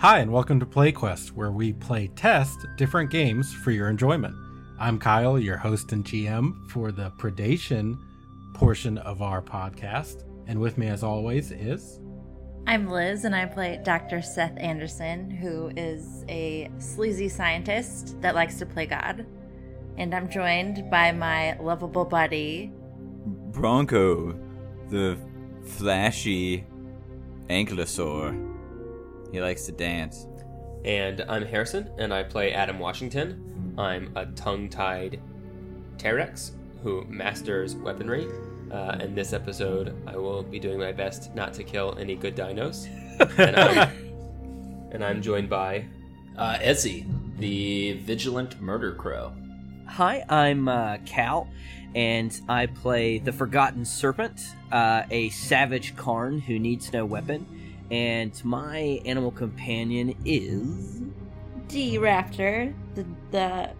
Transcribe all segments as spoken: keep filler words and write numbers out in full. Hi, and welcome to PlayQuest, where we play test different games for your enjoyment. I'm Kyle, your host and G M for the Predation portion of our podcast. And with me, as always, is... I'm Liz, and I play Doctor Seth Anderson, who is a sleazy scientist that likes to play God. And I'm joined by my lovable buddy... Bronco, the flashy ankylosaur. He likes to dance. And I'm Harrison, and I play Adam Washington. I'm a tongue-tied T-Rex who masters weaponry. Uh, in this episode, I will be doing my best not to kill any good dinos. and, I'm, and I'm joined by... Uh, Ezzy, the Vigilant Murder Crow. Hi, I'm uh, Cal, and I play the Forgotten Serpent, uh, a savage Karn who needs no weapon. And my animal companion is... D-Raptor. The, the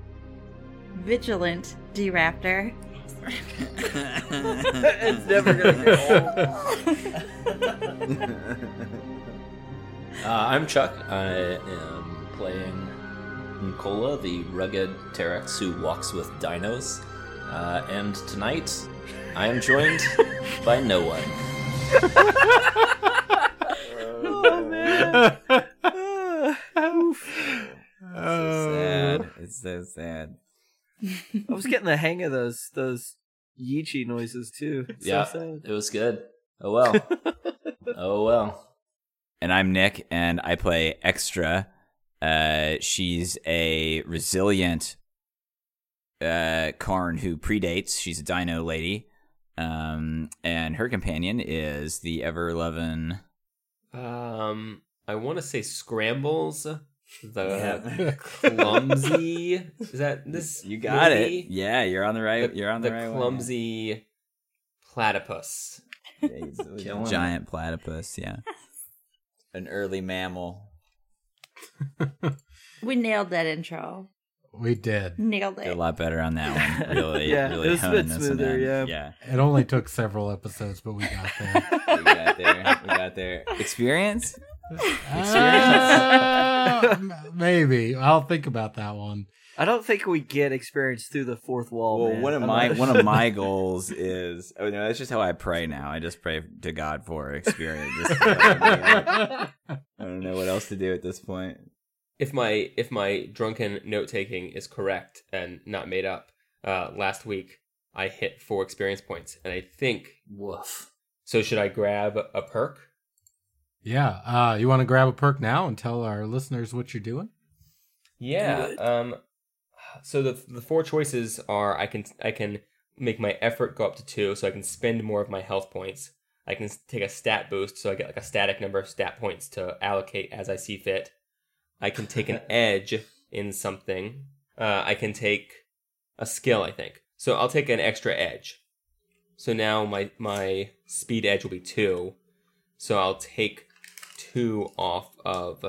vigilant D-Raptor. It's never gonna get old. uh, I'm Chuck. I am playing Nkola, the rugged T-Rex who walks with dinos. Uh, and tonight, I am joined by no one. Oh, man. Oh, it's so sad. It's so sad. I was getting the hang of those those Yeechee noises, too. It's yeah, so sad. It was good. Oh, well. Oh, well. And I'm Nick, and I play Extra. Uh, she's a resilient uh, Karn who predates. She's a dino lady. Um, and her companion is the ever-loving... Um, I want to say Scrambles, the yeah. Clumsy. Is that this? You got movie? It. Yeah, you're on the right. The, you're on the, the right. The clumsy way. Platypus. Yeah, giant platypus. Yeah, an early mammal. We nailed that intro. We did. Nailed it. Did a lot better on that one. Really, yeah, really it was a bit smoother, yeah. yeah. It only took several episodes, but we got there. we got there. We got there. Experience? Experience? Uh, maybe. I'll think about that one. I don't think we get experience through the fourth wall. Well, man. one of my one of my goals is oh no, that's just how I pray now. I just pray to God for experience. I don't know what else to do at this point. If my if my drunken note-taking is correct and not made up, uh, last week I hit four experience points, and I think... Woof. So should I grab a perk? Yeah. Uh, you want to grab a perk now and tell our listeners what you're doing? Yeah. Um. So the the four choices are I can I can make my effort go up to two, so I can spend more of my health points. I can take a stat boost, so I get like a static number of stat points to allocate as I see fit. I can take an edge in something. Uh, I can take a skill, I think. So I'll take an extra edge. So now my my speed edge will be two. So I'll take two off of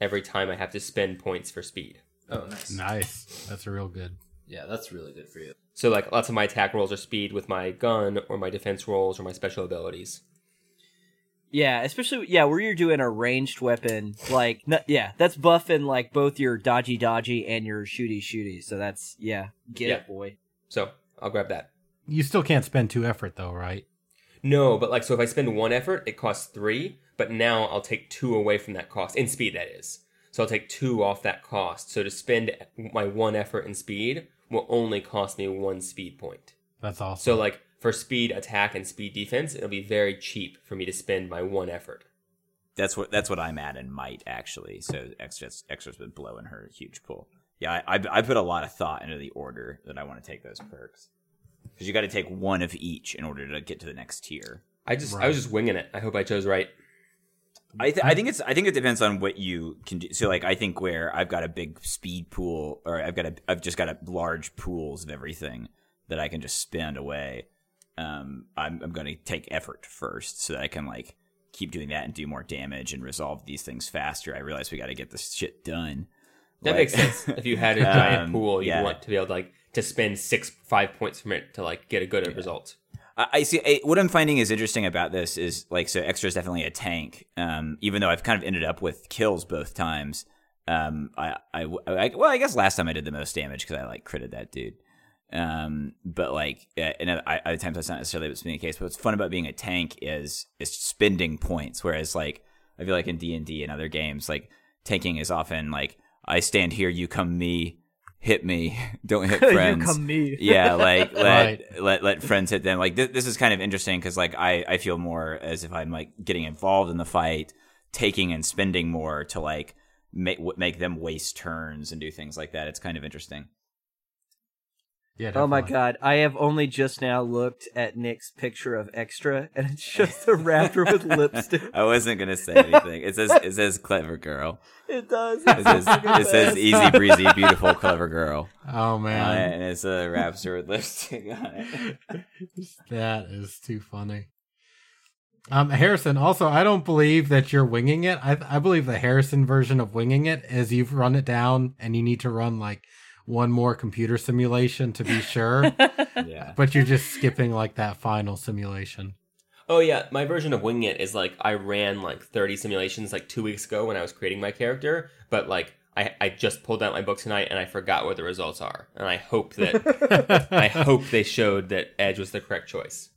every time I have to spend points for speed. Oh, nice. Nice. That's real good. Yeah, that's really good for you. So like lots of my attack rolls are speed with my gun or my defense rolls or my special abilities. Yeah, especially, yeah, where you're doing a ranged weapon, like, no, yeah, that's buffing, like, both your dodgy-dodgy and your shooty-shooty, so that's, yeah, get yeah. it, boy. So, I'll grab that. You still can't spend two effort, though, right? No, but, like, so if I spend one effort, it costs three, but now I'll take two away from that cost, in speed, that is. So I'll take two off that cost, so to spend my one effort in speed will only cost me one speed point. That's awesome. So, like... For speed attack and speed defense, it'll be very cheap for me to spend my one effort. That's what that's what I'm at in might, actually. So Extra's, Extra's been blowing her huge pool. Yeah, I, I I put a lot of thought into the order that I want to take those perks. Because you got to take one of each in order to get to the next tier. I just right. I was just winging it. I hope I chose right. I th- I think it's I think it depends on what you can do. So like I think where I've got a big speed pool, or I've got a I've just got a large pools of everything that I can just spend away. Um, I'm, I'm going to take effort first so that I can like keep doing that and do more damage and resolve these things faster. I realize we got to get this shit done. That like, makes sense. If you had a giant um, pool, you yeah. want to be able to like to spend six, five points from it to like get a good yeah. result. I, I see. I, what I'm finding is interesting about this is, like, so extra is definitely a tank. Um, even though I've kind of ended up with kills both times. Um, I, I, I well, I guess last time I did the most damage because I like critted that dude. Um, but like, uh, and I, other times that's not necessarily what's been the case. But what's fun about being a tank is is spending points. Whereas like, I feel like in D and D and other games, like tanking is often like I stand here, you come me. Hit me, don't hit friends. You come me. Yeah, like let, right. let let friends hit them. Like this, this is kind of interesting because like I, I feel more as if I'm like getting involved in the fight, taking and spending more to like make make them waste turns and do things like that. It's kind of interesting. Yeah. Definitely. Oh my god, I have only just now looked at Nick's picture of Extra, and it's just a rapper with lipstick. I wasn't gonna say anything. It says it says clever girl. It does. It says, it says easy breezy, beautiful, clever girl. Oh man, uh, and it's a rapper with lipstick on it. That is too funny. Um, Harrison. Also, I don't believe that you're winging it. I I believe the Harrison version of winging it is you've run it down, and you need to run like. One more computer simulation to be sure. Yeah. But you're just skipping like that final simulation. Oh yeah, my version of winging it is like I ran like thirty simulations like two weeks ago when I was creating my character, but like I, I just pulled out my book tonight and I forgot what the results are. And I hope that I hope they showed that Edge was the correct choice.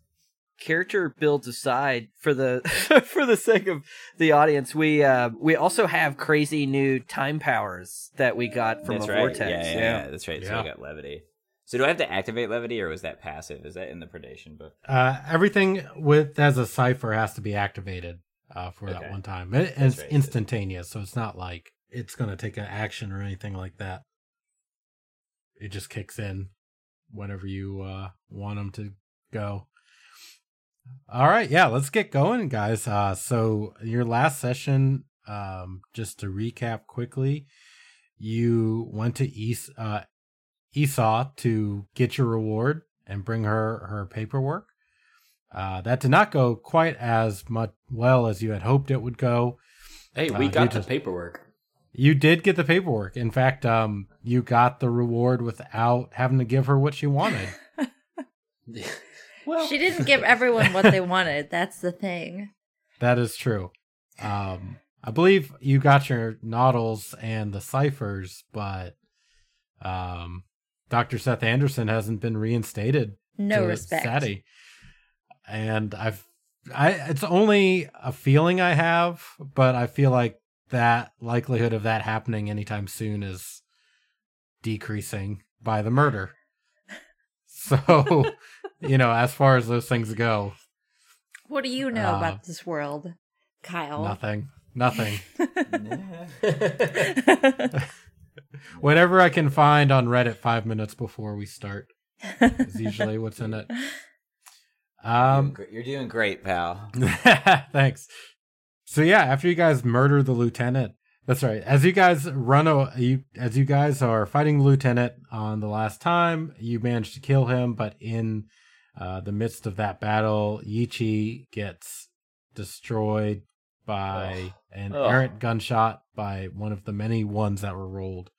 Character builds aside, for the for the sake of the audience, we uh, we also have crazy new time powers that we got from that's a right. vortex. Yeah, yeah, yeah. yeah, that's right. Yeah. So we got levity. So do I have to activate levity, or was that passive? Is that in the predation book? Uh, everything with as a cipher has to be activated uh, for okay. that one time. It, it's right. instantaneous, so it's not like it's going to take an action or anything like that. It just kicks in whenever you uh, want them to go. All right, yeah, let's get going, guys. Uh, so your last session, um, just to recap quickly, you went to es- uh, Esau to get your reward and bring her her paperwork. Uh, that did not go quite as much well as you had hoped it would go. Hey, we uh, got the to- paperwork. You did get the paperwork. In fact, um, you got the reward without having to give her what she wanted. Well, she didn't give everyone what they wanted. That's the thing. That is true. Um, I believe you got your noddles and the ciphers, but um, Doctor Seth Anderson hasn't been reinstated. No to respect, Sadie. And I've, I it's only a feeling I have, but I feel like that likelihood of that happening anytime soon is decreasing by the murder. So. You know, as far as those things go. What do you know uh, about this world, Kyle? Nothing. Nothing. Whatever I can find on Reddit five minutes before we start is usually what's in it. Um, You're doing great, pal. Thanks. So yeah, after you guys murder the lieutenant, that's right. As you guys run, a, you, as you guys are fighting the lieutenant on the last time, you managed to kill him, but in... Uh, the midst of that battle, Yichi gets destroyed by oh. an oh. errant gunshot by one of the many ones that were rolled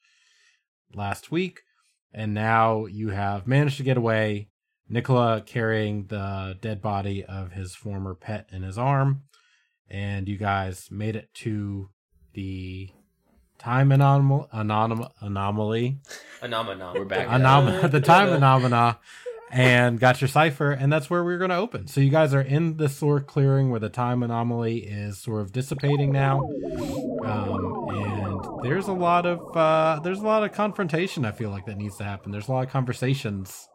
last week. And now you have managed to get away, Nicola carrying the dead body of his former pet in his arm. And you guys made it to the time anomal- anomal- anomaly. Anomana, we're back. Anom- the time anomana. And got your cipher, and that's where we're going to open. So you guys are in the sort of clearing where the time anomaly is sort of dissipating now, um, and there's a lot of uh, there's a lot of confrontation. I feel like that needs to happen. There's a lot of conversations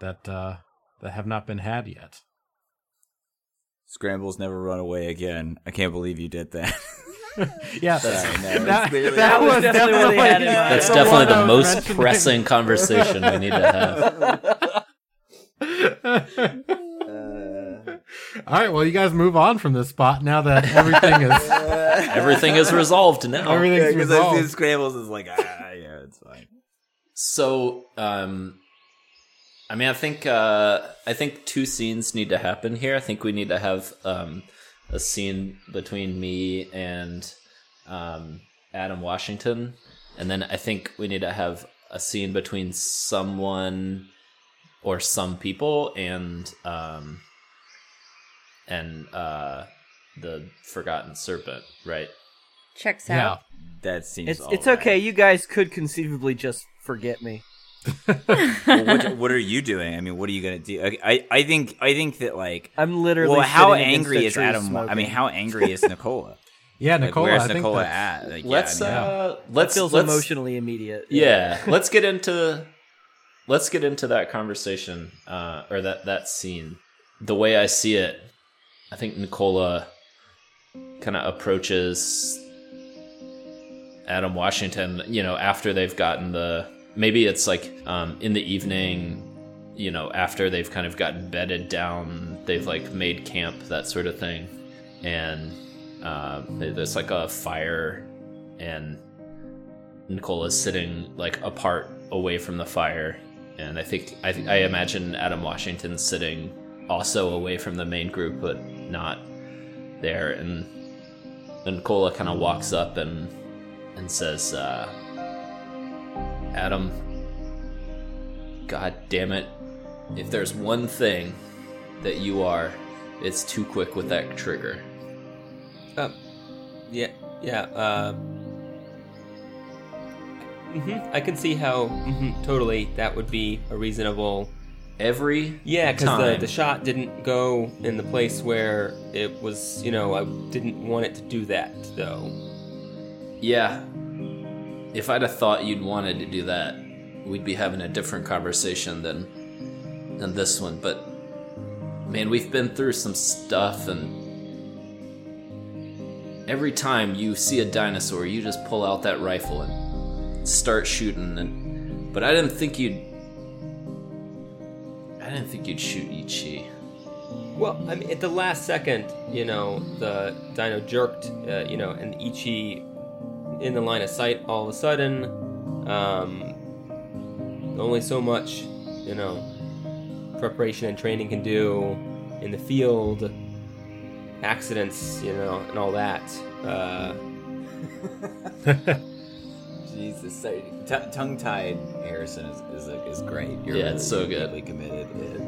that uh, that have not been had yet. Scrambles never run away again. I can't believe you did that. Yeah, Sorry, no, that, that, that was definitely, definitely that's the definitely the most pressing conversation we need to have. Uh, All right, well, you guys move on from this spot now that everything is everything is resolved now. Everything's yeah, resolved. I see Scrambles is like, ah, yeah, it's fine. So, um, I mean, I think uh, I think two scenes need to happen here. I think we need to have. Um, A scene between me and um, Adam Washington. And then I think we need to have a scene between someone or some people, and um, and uh, the Forgotten Serpent, right? Checks out. Yeah. That seems. It's, all it's right. Okay. You guys could conceivably just forget me. Well, what, what are you doing? I mean, what are you gonna do? I I, I think I think that like I'm literally. Well, how angry is Adam? Smoking. I mean, how angry is Nicola? Yeah, Nicola. Like, where's I Nicola think at? Like, let's yeah, I mean, uh, let's feels let's, emotionally immediate. Yeah, yeah. let's get into let's get into that conversation uh, or that that scene. The way I see it, I think Nicola kind of approaches Adam Washington. You know, after they've gotten the. Maybe it's like um, in the evening, you know, after they've kind of gotten bedded down, they've like made camp, that sort of thing. And uh, there's like a fire, and Nicola's sitting like apart away from the fire. And I think, I, th- I imagine Adam Washington sitting also away from the main group, but not there. And, and Nicola kind of walks up and, and says, uh, Adam, God damn it, if there's one thing that you are, it's too quick with that trigger. Um, yeah, yeah, uh, mm-hmm, I can see how, mm-hmm, totally, that would be a reasonable... Every Yeah, because the, the shot didn't go in the place where it was, you know, I didn't want it to do that, though. Yeah. If I'd have thought you'd wanted to do that, we'd be having a different conversation than than this one. But, man, we've been through some stuff, and every time you see a dinosaur, you just pull out that rifle and start shooting. And but I didn't think you'd... I didn't think you'd shoot Ichi. Well, I mean, at the last second, you know, the dino jerked, uh, you know, and Ichi... in the line of sight all of a sudden. Um, only so much, you know, preparation and training can do in the field, accidents, you know, and all that. Uh... Jesus, sorry. T- tongue-tied Harrison is is, is great. You're yeah, really, it's so good. Really committed. Yeah.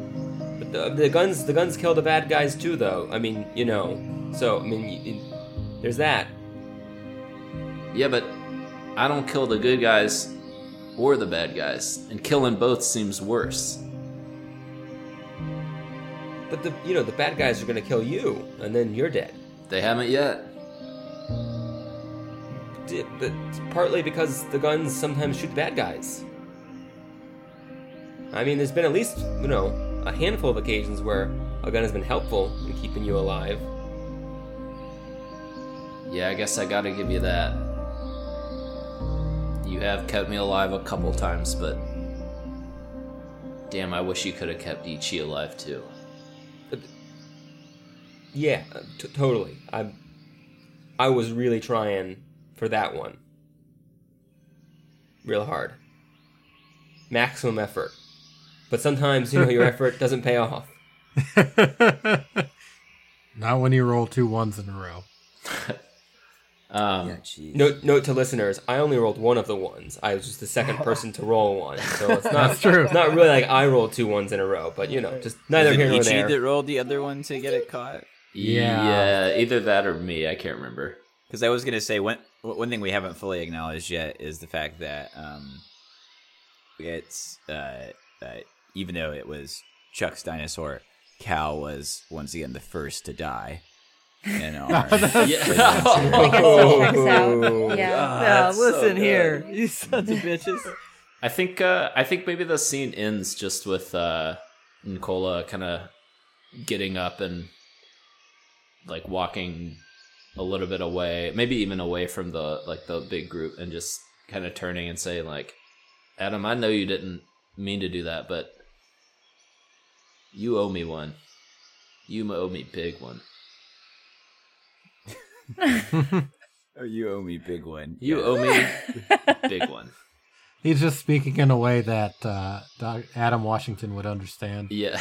But the, the guns, the guns kill the bad guys too, though. I mean, you know. So I mean, you, it, there's that. Yeah, but I don't kill the good guys or the bad guys, and killing both seems worse. But the you know the bad guys are gonna kill you, and then you're dead. They haven't yet. But partly because the guns sometimes shoot bad guys. I mean, there's been at least you know a handful of occasions where a gun has been helpful in keeping you alive. Yeah, I guess I gotta give you that. You have kept me alive a couple times, but damn, I wish you could have kept Ichi alive too. Yeah, t- totally. I I was really trying for that one. Real hard. Maximum effort. But sometimes, you know, your effort doesn't pay off. Not when you roll two ones in a row. Um, yeah, note, note to listeners, I only rolled one of the ones. I was just the second person to roll one, so it's not That's true. It's not really like I rolled two ones in a row, but you know, just neither here nor there. That rolled the other one to get it caught. Yeah, yeah, either that or me. I can't remember. Because I was gonna say one one thing we haven't fully acknowledged yet is the fact that um, it's uh, uh, even though it was Chuck's dinosaur, Cal was once again the first to die. And our yeah. Oh, yeah. No, listen so here, you sons of bitches. I think uh, I think maybe the scene ends just with uh, Nicola kind of getting up and like walking a little bit away, maybe even away from the like the big group, and just kind of turning and saying like, "Adam, I know you didn't mean to do that, but you owe me one. You owe me big one." Oh, you owe me big one. You yeah. owe me big one. He's just speaking in a way that uh, Adam Washington would understand. Yeah.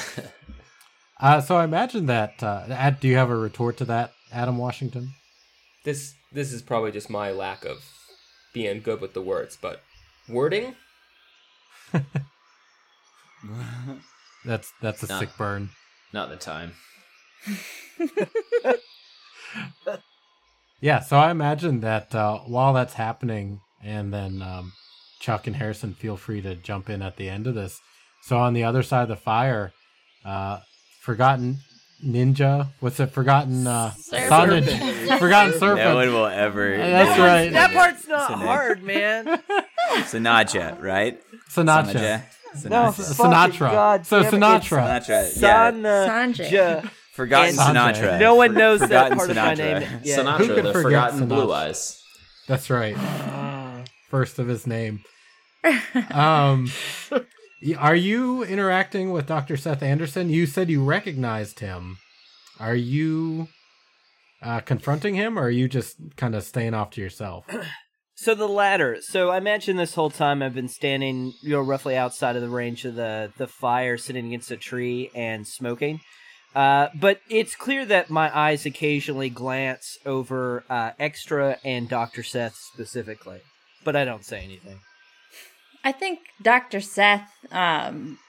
uh, so I imagine that. Uh, do you have a retort to that, Adam Washington? This this is probably just my lack of being good with the words, but wording. That's that's a not, sick burn. Not the time. Yeah, so I imagine that uh, while that's happening, and then um, Chuck and Harrison, feel free to jump in at the end of this. So on the other side of the fire, uh, Forgotten Ninja, what's it? Forgotten uh, Serpent. Serpent. Forgotten Serpent. No one will ever. That's no right. That part's not Sinatra. Hard, man. Sinatra, right? Sinatra. Sinatra. No, Sinatra. God, so Sinatra. Sinatra. Yeah. Sanjay. Forgotten Sanjay. Sinatra. No one knows forgotten that part Sinatra. Of my name. Yeah. Sinatra, the Forgotten Sinatra? Blue Eyes. That's right. First of his name. Um, are you interacting with Doctor Seth Anderson? You said you recognized him. Are you uh, confronting him, or are you just kind of staying off to yourself? So the latter. So I imagine this whole time I've been standing, you know, roughly outside of the range of the, the fire, sitting against a tree and smoking. Uh, but it's clear that my eyes occasionally glance over uh, Extra and Doctor Seth specifically. But I don't say anything. I think Doctor Seth um,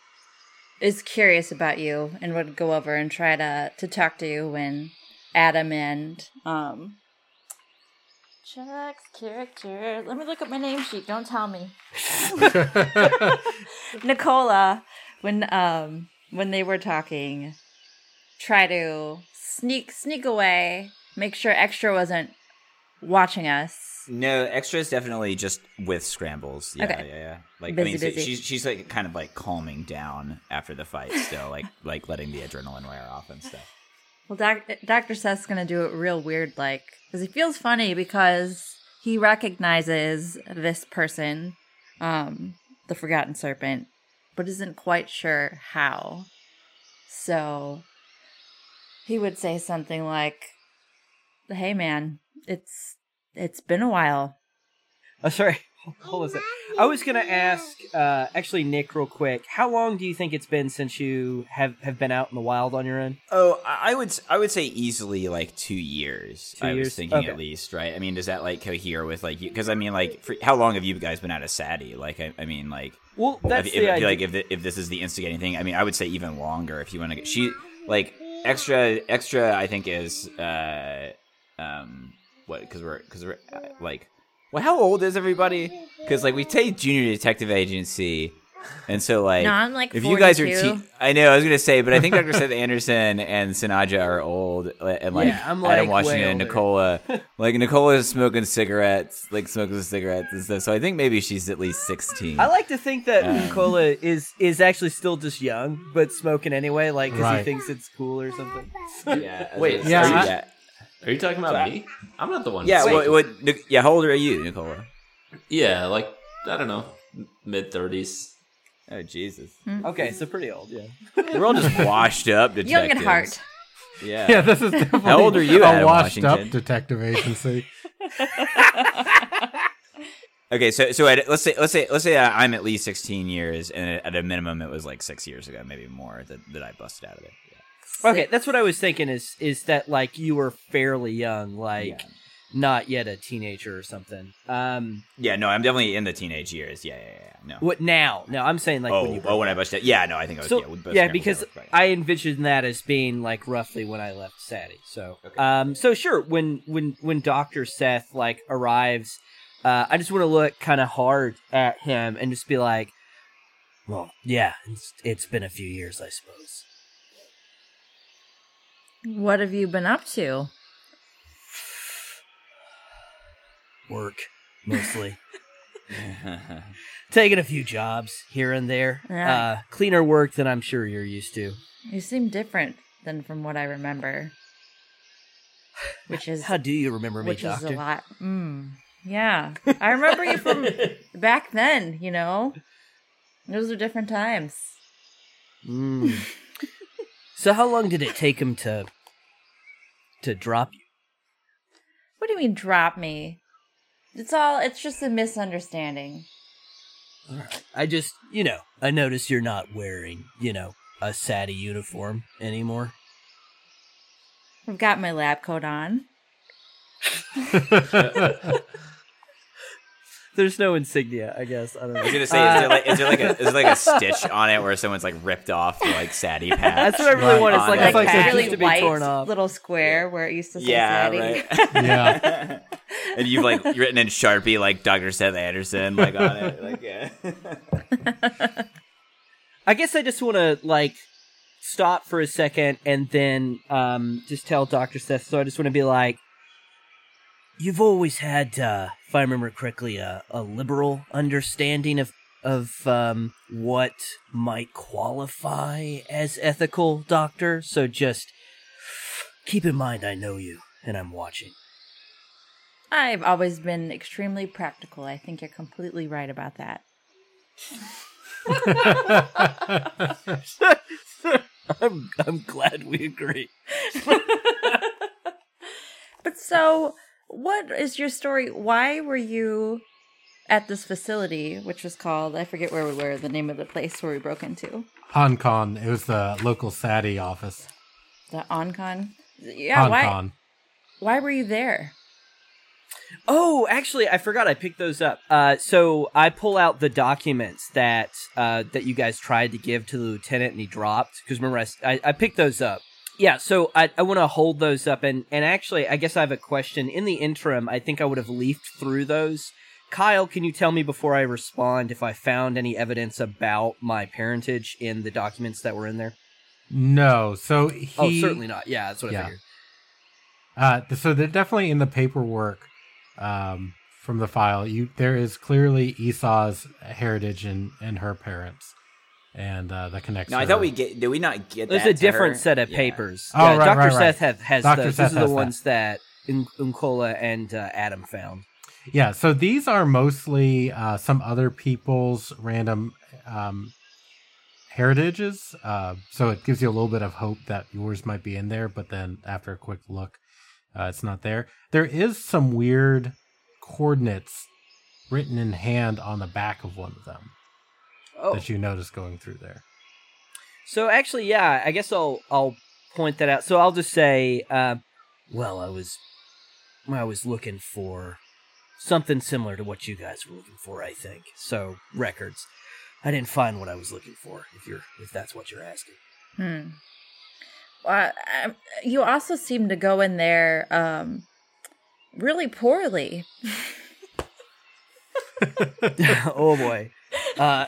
is curious about you and would go over and try to, to talk to you when Adam and... Um, Chuck's character. Let me look at my name sheet. Don't tell me. Nicola, when um when they were talking, try to sneak sneak away, make sure Extra wasn't watching us. No, Extra is definitely just with scrambles. Yeah, okay. yeah, yeah. Like busy, I mean, busy. she's she's like kind of like calming down after the fight still, like like letting the adrenaline wear off and stuff. Well, doc- Doctor Seth's going to do it real weird, like, because he feels funny because he recognizes this person, um, the Forgotten Serpent, but isn't quite sure how. So he would say something like, hey, man, it's it's been a while. Oh, sorry. Hold on a second. I was going to ask, uh, actually, Nick, real quick, how long do you think it's been since you have, have been out in the wild on your own? Oh, I would I would say easily, like, two years, two I years? was thinking okay. at least, right? I mean, does that, like, cohere with, like, you? Because, I mean, like, for, how long have you guys been out of Sadie? Like, I, I mean, like, well, that's if, the if, idea. Like, if, the, if this is the instigating thing, I mean, I would say even longer if you want to get... She, like, extra, extra, I think, is, uh, um, what, because we're, because we're, uh, like... Well, how old is everybody? Because, like, we take Junior Detective Agency, and so, like... No, I'm, like, if you guys are te- I know, I was going to say, but I think Doctor Seth Anderson and Sinaja are old, and, like, yeah, I'm, like Adam Washington and Nicola. Like, Nicola is smoking cigarettes, like, smoking cigarettes and stuff, so I think maybe she's at least sixteen. I like to think that um, Nicola is, is actually still just young, but smoking anyway, like, because right. he thinks it's cool or something. Yeah. Wait, yeah. Are you, yeah. Are you talking about me? I'm not the one. Yeah, what, what, yeah. How old are you, Nicola? Yeah, like, I don't know, mid-thirties. Oh, Jesus. Mm-hmm. Okay, so pretty old, yeah. We're all just washed up detectives. Young at heart. Yeah. Yeah, this is definitely how old are you, a washed-up detective agency. Okay, so so at, let's say let's say let's say I'm at least sixteen years, and at a minimum, it was like six years ago, maybe more, that, that I busted out of it. Okay, that's what I was thinking is is that, like, you were fairly young, like, yeah. not yet a teenager or something. Um, yeah, no, I'm definitely in the teenage years. Yeah, yeah, yeah. No. What, now? No, I'm saying, like, oh, when you... Oh, when I busted... Yeah, no, I think I was... So, yeah, yeah because I envisioned that as being, like, roughly when I left Sadie, so... Okay. Um, so, sure, when, when, when Doctor Seth, like, arrives, uh, I just want to look kind of hard at him and just be like, well, yeah, it's, it's been a few years, I suppose. What have you been up to? Work, mostly. Taking a few jobs here and there. Yeah. Uh, cleaner work than I'm sure you're used to. You seem different than from what I remember. Which is... How do you remember me, which Doctor? Which is a lot. Mm, yeah. I remember you from back then, you know? Those are different times. Mm. So how long did it take him to to drop you? What do you mean drop me? It's all, it's just a misunderstanding. All right. I just, you know, I noticed you're not wearing, you know, a Sadie uniform anymore. I've got my lab coat on. There's no insignia, I guess. I don't know. I was gonna say, uh, is there like is there like a is there like a stitch on it where someone's like ripped off the like Sadie patch? That's what I really right, want. It's like it. Like a really to be white torn off. Little square where it used to say yeah, Sadie. Right. Yeah. And you've like written in Sharpie like Doctor Seth Anderson like on it. Like yeah. I guess I just want to like stop for a second and then um, just tell Doctor Seth. So I just want to be like, you've always had, uh, if I remember correctly, uh, a liberal understanding of of um, what might qualify as ethical, Doctor. So just keep in mind I know you, and I'm watching. I've always been extremely practical. I think you're completely right about that. I'm I'm glad we agree. But so... what is your story? Why were you at this facility, which was called, I forget where we were, the name of the place where we broke into? Ancon. It was the local Sadie office. The Ancon? Yeah, Ancon. Why, why were you there? Oh, actually, I forgot I picked those up. Uh, so I pull out the documents that uh, that you guys tried to give to the lieutenant and he dropped. Because remember, I, I, I picked those up. Yeah, so I, I want to hold those up, and, and actually, I guess I have a question. In the interim, I think I would have leafed through those. Kyle, can you tell me before I respond if I found any evidence about my parentage in the documents that were in there? No, so he... Oh, certainly not. Yeah, that's what yeah. I figured. Uh, so they're definitely in the paperwork um, from the file. You There is clearly Esau's heritage and, and her parents. And uh, that connects. No, I thought her. we get. Did we not get? There's that There's a to different her? set of yeah. papers. Oh, yeah, right, Doctor Right, right. Seth have, has Doctor those. Seth these are the ones that, that Uncola and uh, Adam found. Yeah. So these are mostly uh, some other people's random um, heritages. Uh, so it gives you a little bit of hope that yours might be in there, but then after a quick look, uh, it's not there. There is some weird coordinates written in hand on the back of one of them. Oh. That you notice going through there. So actually, yeah, I guess I'll I'll point that out. So I'll just say, uh, well, I was I was looking for something similar to what you guys were looking for, I think. So records, I didn't find what I was looking for. If you're if that's what you're asking. Hmm. Well, I, I, you also seem to go in there um, really poorly. Oh boy. Uh,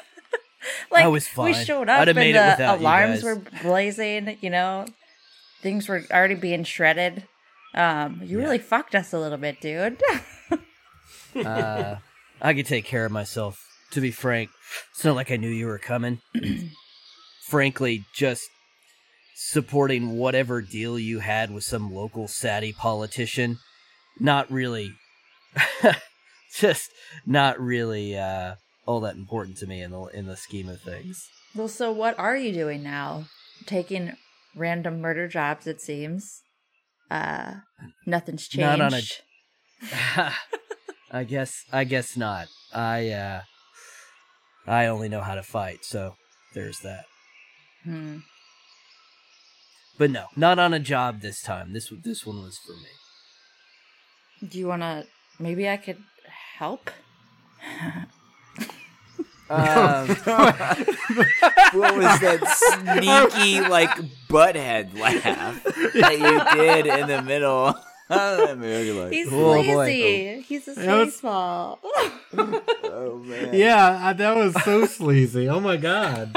Like, I was fine. We showed up and the alarms were blazing, you know, things were already being shredded. Um, you yeah. really fucked us a little bit, dude. uh, I could take care of myself, to be frank. It's not like I knew you were coming. Frankly, just supporting whatever deal you had with some local Sadie politician. Not really, just not really, uh, all that important to me in the in the scheme of things. Well, so what are you doing now? Taking random murder jobs, it seems. Uh, nothing's changed. Not on a. I guess. I guess not. I. Uh, I only know how to fight, so there's that. Hmm. But no, not on a job this time. This this one was for me. Do you want to? Maybe I could help. Um, what was that sneaky like butthead laugh that you did in the middle of that movie? Like, he's oh, sleazy. Boy. He's a sleazeball. Oh man. Yeah, that was so sleazy. Oh my god.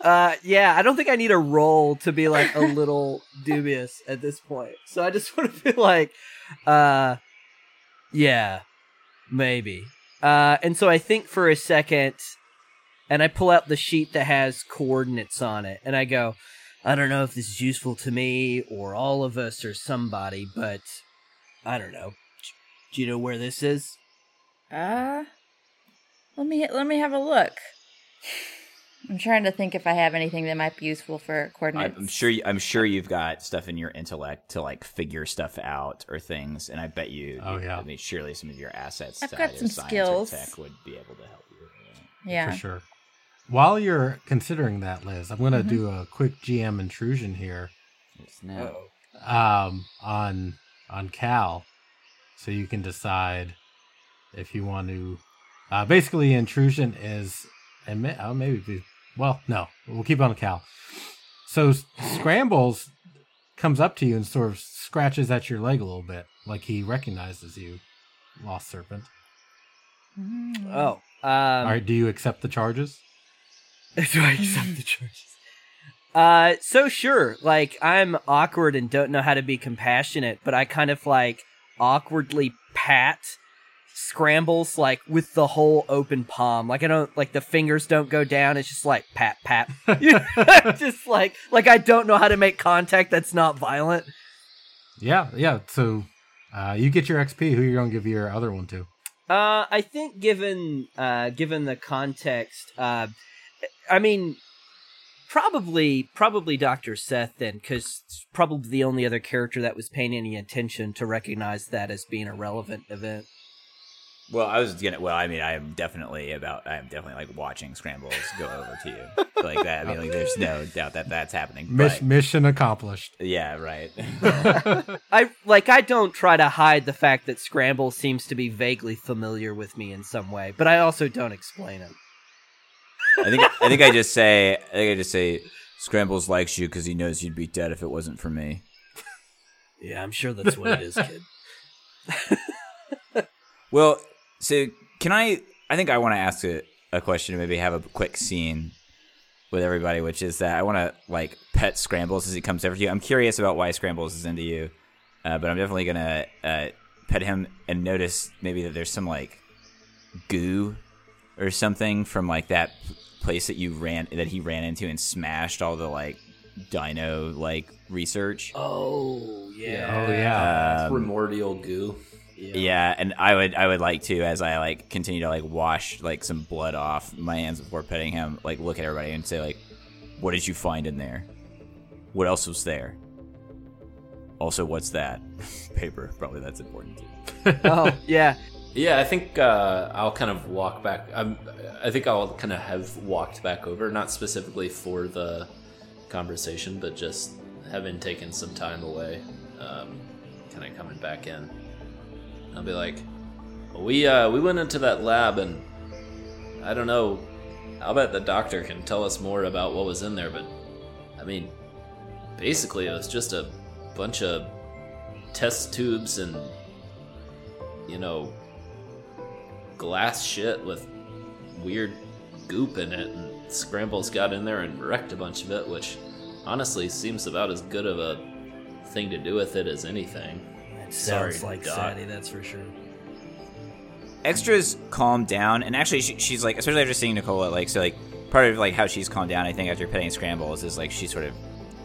Uh, yeah, I don't think I need a roll to be like a little dubious at this point. So I just want to feel like, uh, yeah, maybe. Uh, and so I think for a second, and I pull out the sheet that has coordinates on it, and I go, I don't know if this is useful to me or all of us or somebody, but I don't know. Do you know where this is? Uh, let me let me have a look. I'm trying to think if I have anything that might be useful for coordinates. I'm sure you, I'm sure you've got stuff in your intellect to like figure stuff out or things, and I bet you. Oh you, yeah. I mean, surely some of your assets. I've got some skills. Tech would be able to help you. Yeah, for sure. While you're considering that, Liz, I'm going to mm-hmm. do a quick G M intrusion here. It's no. Um, on on Cal, so you can decide if you want to. Uh, basically, intrusion is, admit, oh, maybe, well, no, we'll keep on the cow. So Scrambles comes up to you and sort of scratches at your leg a little bit, like he recognizes you, Lost Serpent. Oh. Um, All right, do you accept the charges? Do I accept the charges? Uh, so sure, like, I'm awkward and don't know how to be compassionate, but I kind of, like, awkwardly pat Scrambles, like, with the whole open palm. Like, I don't, like, the fingers don't go down, it's just like, pat, pat. Just like, like, I don't know how to make contact that's not violent. Yeah, yeah, so, uh, you get your X P, who are you gonna give your other one to? Uh, I think given, uh, given the context, uh, I mean... Probably, probably Doctor Seth then, because probably the only other character that was paying any attention to recognize that as being a relevant event. Well, I was gonna. Well, I mean, I am definitely about. I am definitely like watching Scrambles go over to you like that. I mean, like, there's no doubt that that's happening. But, mission accomplished. Yeah, right. I like. I don't try to hide the fact that Scrambles seems to be vaguely familiar with me in some way, but I also don't explain it. I think I think I just say I think I just say Scrambles likes you because he knows you'd be dead if it wasn't for me. Yeah, I'm sure that's what it is, kid. Well, so can I? I think I want to ask a, a question, maybe have a quick scene with everybody, which is that I want to like pet Scrambles as he comes over to you. I'm curious about why Scrambles is into you, uh, but I'm definitely gonna uh, pet him and notice maybe that there's some like goo or something from like that place that you ran that he ran into and smashed all the like dino like research. Oh yeah, oh yeah, um, primordial goo. Yeah. Yeah, and I would I would like to, as I like continue to like wash like some blood off my hands before petting him, like look at everybody and say like, what did you find in there? What else was there? Also, what's that? Paper, probably that's important too. Oh yeah. Yeah, I think uh, I'll kind of walk back. I'm, I think I'll kind of have walked back over, not specifically for the conversation, but just having taken some time away, um, kind of coming back in. I'll be like, well, we uh, we went into that lab, and I don't know. I'll bet the doctor can tell us more about what was in there, but I mean, basically it was just a bunch of test tubes and, you know, glass shit with weird goop in it, and Scrambles got in there and wrecked a bunch of it, which honestly seems about as good of a thing to do with it as anything. That sounds Sorry, like Sadie, that's for sure. Extra's calmed down, and actually she, she's like, especially after seeing Nicola, like, so like part of like how she's calmed down, I think, after petting Scrambles is like she sort of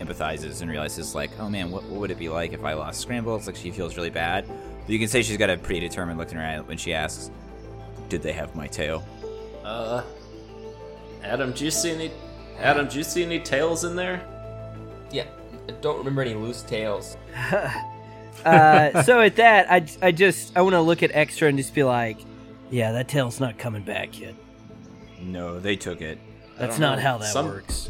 empathizes and realizes like, oh man, what, what would it be like if I lost Scrambles? Like she feels really bad, but you can say she's got a pretty determined look in her eye when she asks, did they have my tail? Uh, Adam, do you see any? Adam, do you see any tails in there? Yeah, I don't remember any loose tails. uh, so at that, I, I just I want to look at Extra and just be like, yeah, that tail's not coming back, kid. No, they took it. That's not know. how that some, works.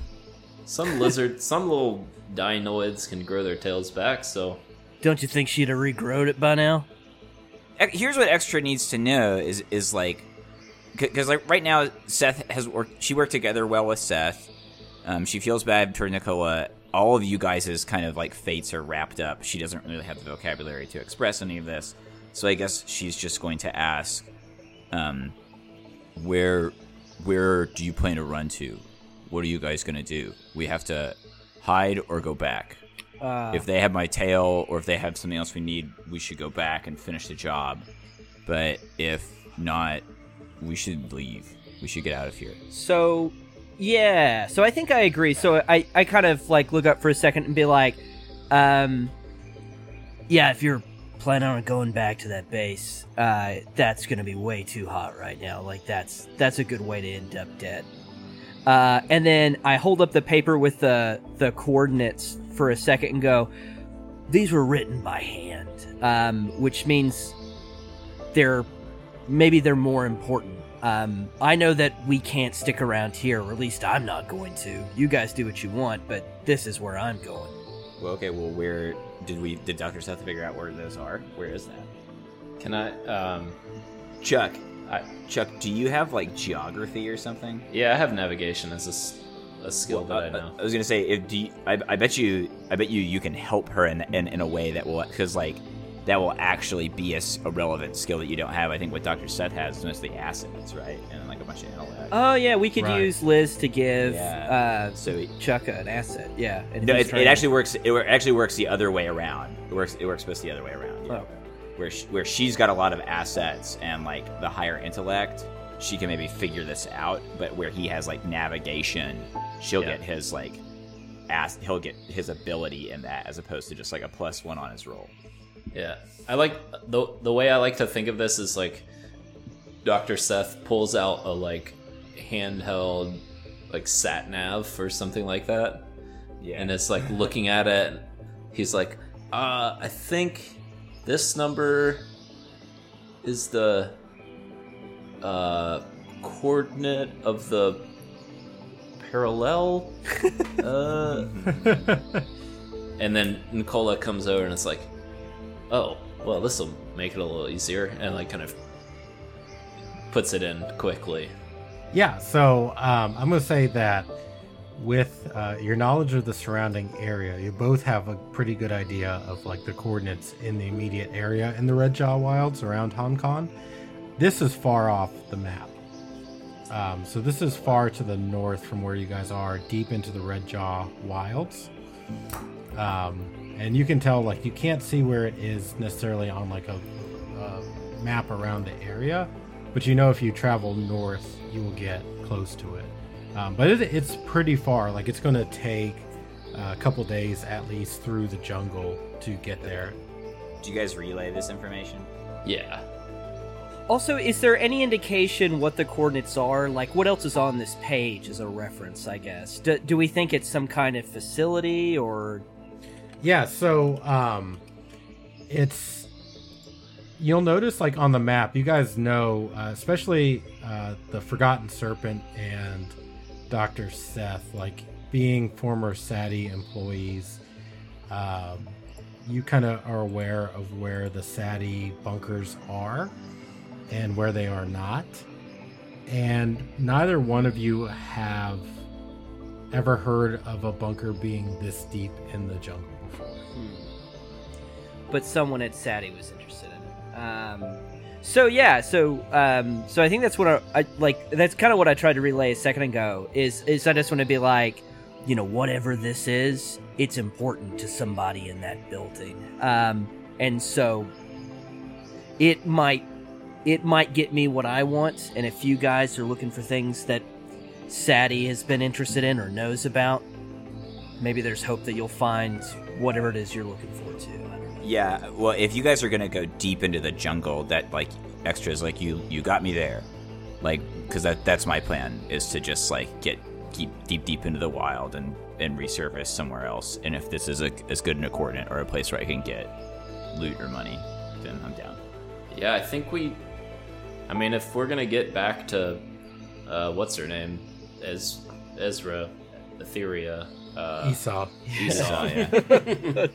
Some lizard, some little dinoids can grow their tails back. So, don't you think she'd have regrowed it by now? Here's what Extra needs to know is is like, because like right now Seth has worked. She worked together well with Seth. Um, she feels bad for Nicola. All of you guys' kind of like fates are wrapped up. She doesn't really have the vocabulary to express any of this. So I guess she's just going to ask, um, where where do you plan to run to? What are you guys going to do? We have to hide or go back. Uh, if they have my tail, or if they have something else we need, we should go back and finish the job. But if not, we should leave. We should get out of here. So, yeah. So I think I agree. So I, I kind of, like, look up for a second and be like, um, yeah, if you're planning on going back to that base, uh, that's going to be way too hot right now. Like, that's that's a good way to end up dead. Uh, and then I hold up the paper with the, the coordinates for a second and go, these were written by hand, um, which means they're maybe they're more important. Um, I know that we can't stick around here, or at least I'm not going to. You guys do what you want, but this is where I'm going. Well, okay. Well, where did we? Did Doctor Seth figure out where those are? Where is that? Can I? Um, Chuck, I, Chuck, do you have like geography or something? Yeah, I have navigation as a, a skill well, that uh, I know. I was gonna say, if do you, I, I bet you, I bet you, you can help her in in, in a way that will, because like that will actually be a, a relevant skill that you don't have. I think what Doctor Seth has is mostly acids, right, and like a bunch of intellect. Oh yeah, we could right. use Liz to give yeah. uh, so it, Chuck an acid. Yeah, and no, it, it actually works. It actually works the other way around. It works. It works both the other way around. Yeah. Oh. Where she, where she's got a lot of assets and like the higher intellect, she can maybe figure this out. But where he has like navigation, she'll yeah. get his like, ass, he'll get his ability in that as opposed to just like a plus one on his roll. Yeah, I like the the way I like to think of this is like, Doctor Seth pulls out a like handheld like sat nav or something like that. Yeah, and it's like looking at it. He's like, uh, I think. This number is the uh, coordinate of the parallel. uh, and then Nicola comes over and it's like, oh, well, this will make it a little easier. And like kind of puts it in quickly. Yeah, so um, I'm going to say that with uh, your knowledge of the surrounding area, you both have a pretty good idea of like the coordinates in the immediate area in the Redjaw Wilds around Ancon. This is far off the map. Um, so this is far to the north from where you guys are, deep into the Redjaw Wilds. Um, and you can tell like you can't see where it is necessarily on like a, a map around the area, but you know if you travel north, you will get close to it. Um, but it, it's pretty far. Like it's going to take uh, a couple days at least through the jungle to get there. Do you guys relay this information? Yeah. Also, is there any indication what the coordinates are? Like, what else is on this page as a reference? I guess. Do, do we think it's some kind of facility or? Yeah. So, um, it's. You'll notice, like on the map, you guys know, uh, especially uh, the Forgotten Serpent and Doctor Seth, like being former Sadie employees, um, you kind of are aware of where the Sadie bunkers are and where they are not. And neither one of you have ever heard of a bunker being this deep in the jungle before. Hmm. But someone at Sadie was interested in it. Um... So yeah, so um, so I think that's what I, I like. That's kind of what I tried to relay a second ago. Is is I just want to be like, you know, whatever this is, it's important to somebody in that building, um, and so it might it might get me what I want. And if you guys are looking for things that Sadie has been interested in or knows about, maybe there's hope that you'll find whatever it is you're looking for too. Yeah, well, if you guys are going to go deep into the jungle, that, like, extras, like, you you got me there. Like, because that, that's my plan, is to just, like, get keep deep, deep into the wild and, and resurface somewhere else. And if this is a, as good an a coordinate or a place where I can get loot or money, then I'm down. Yeah, I think we... I mean, if we're going to get back to, uh, what's her name? Ez, Ezra, Etheria. Uh, Esau. Esau, yeah.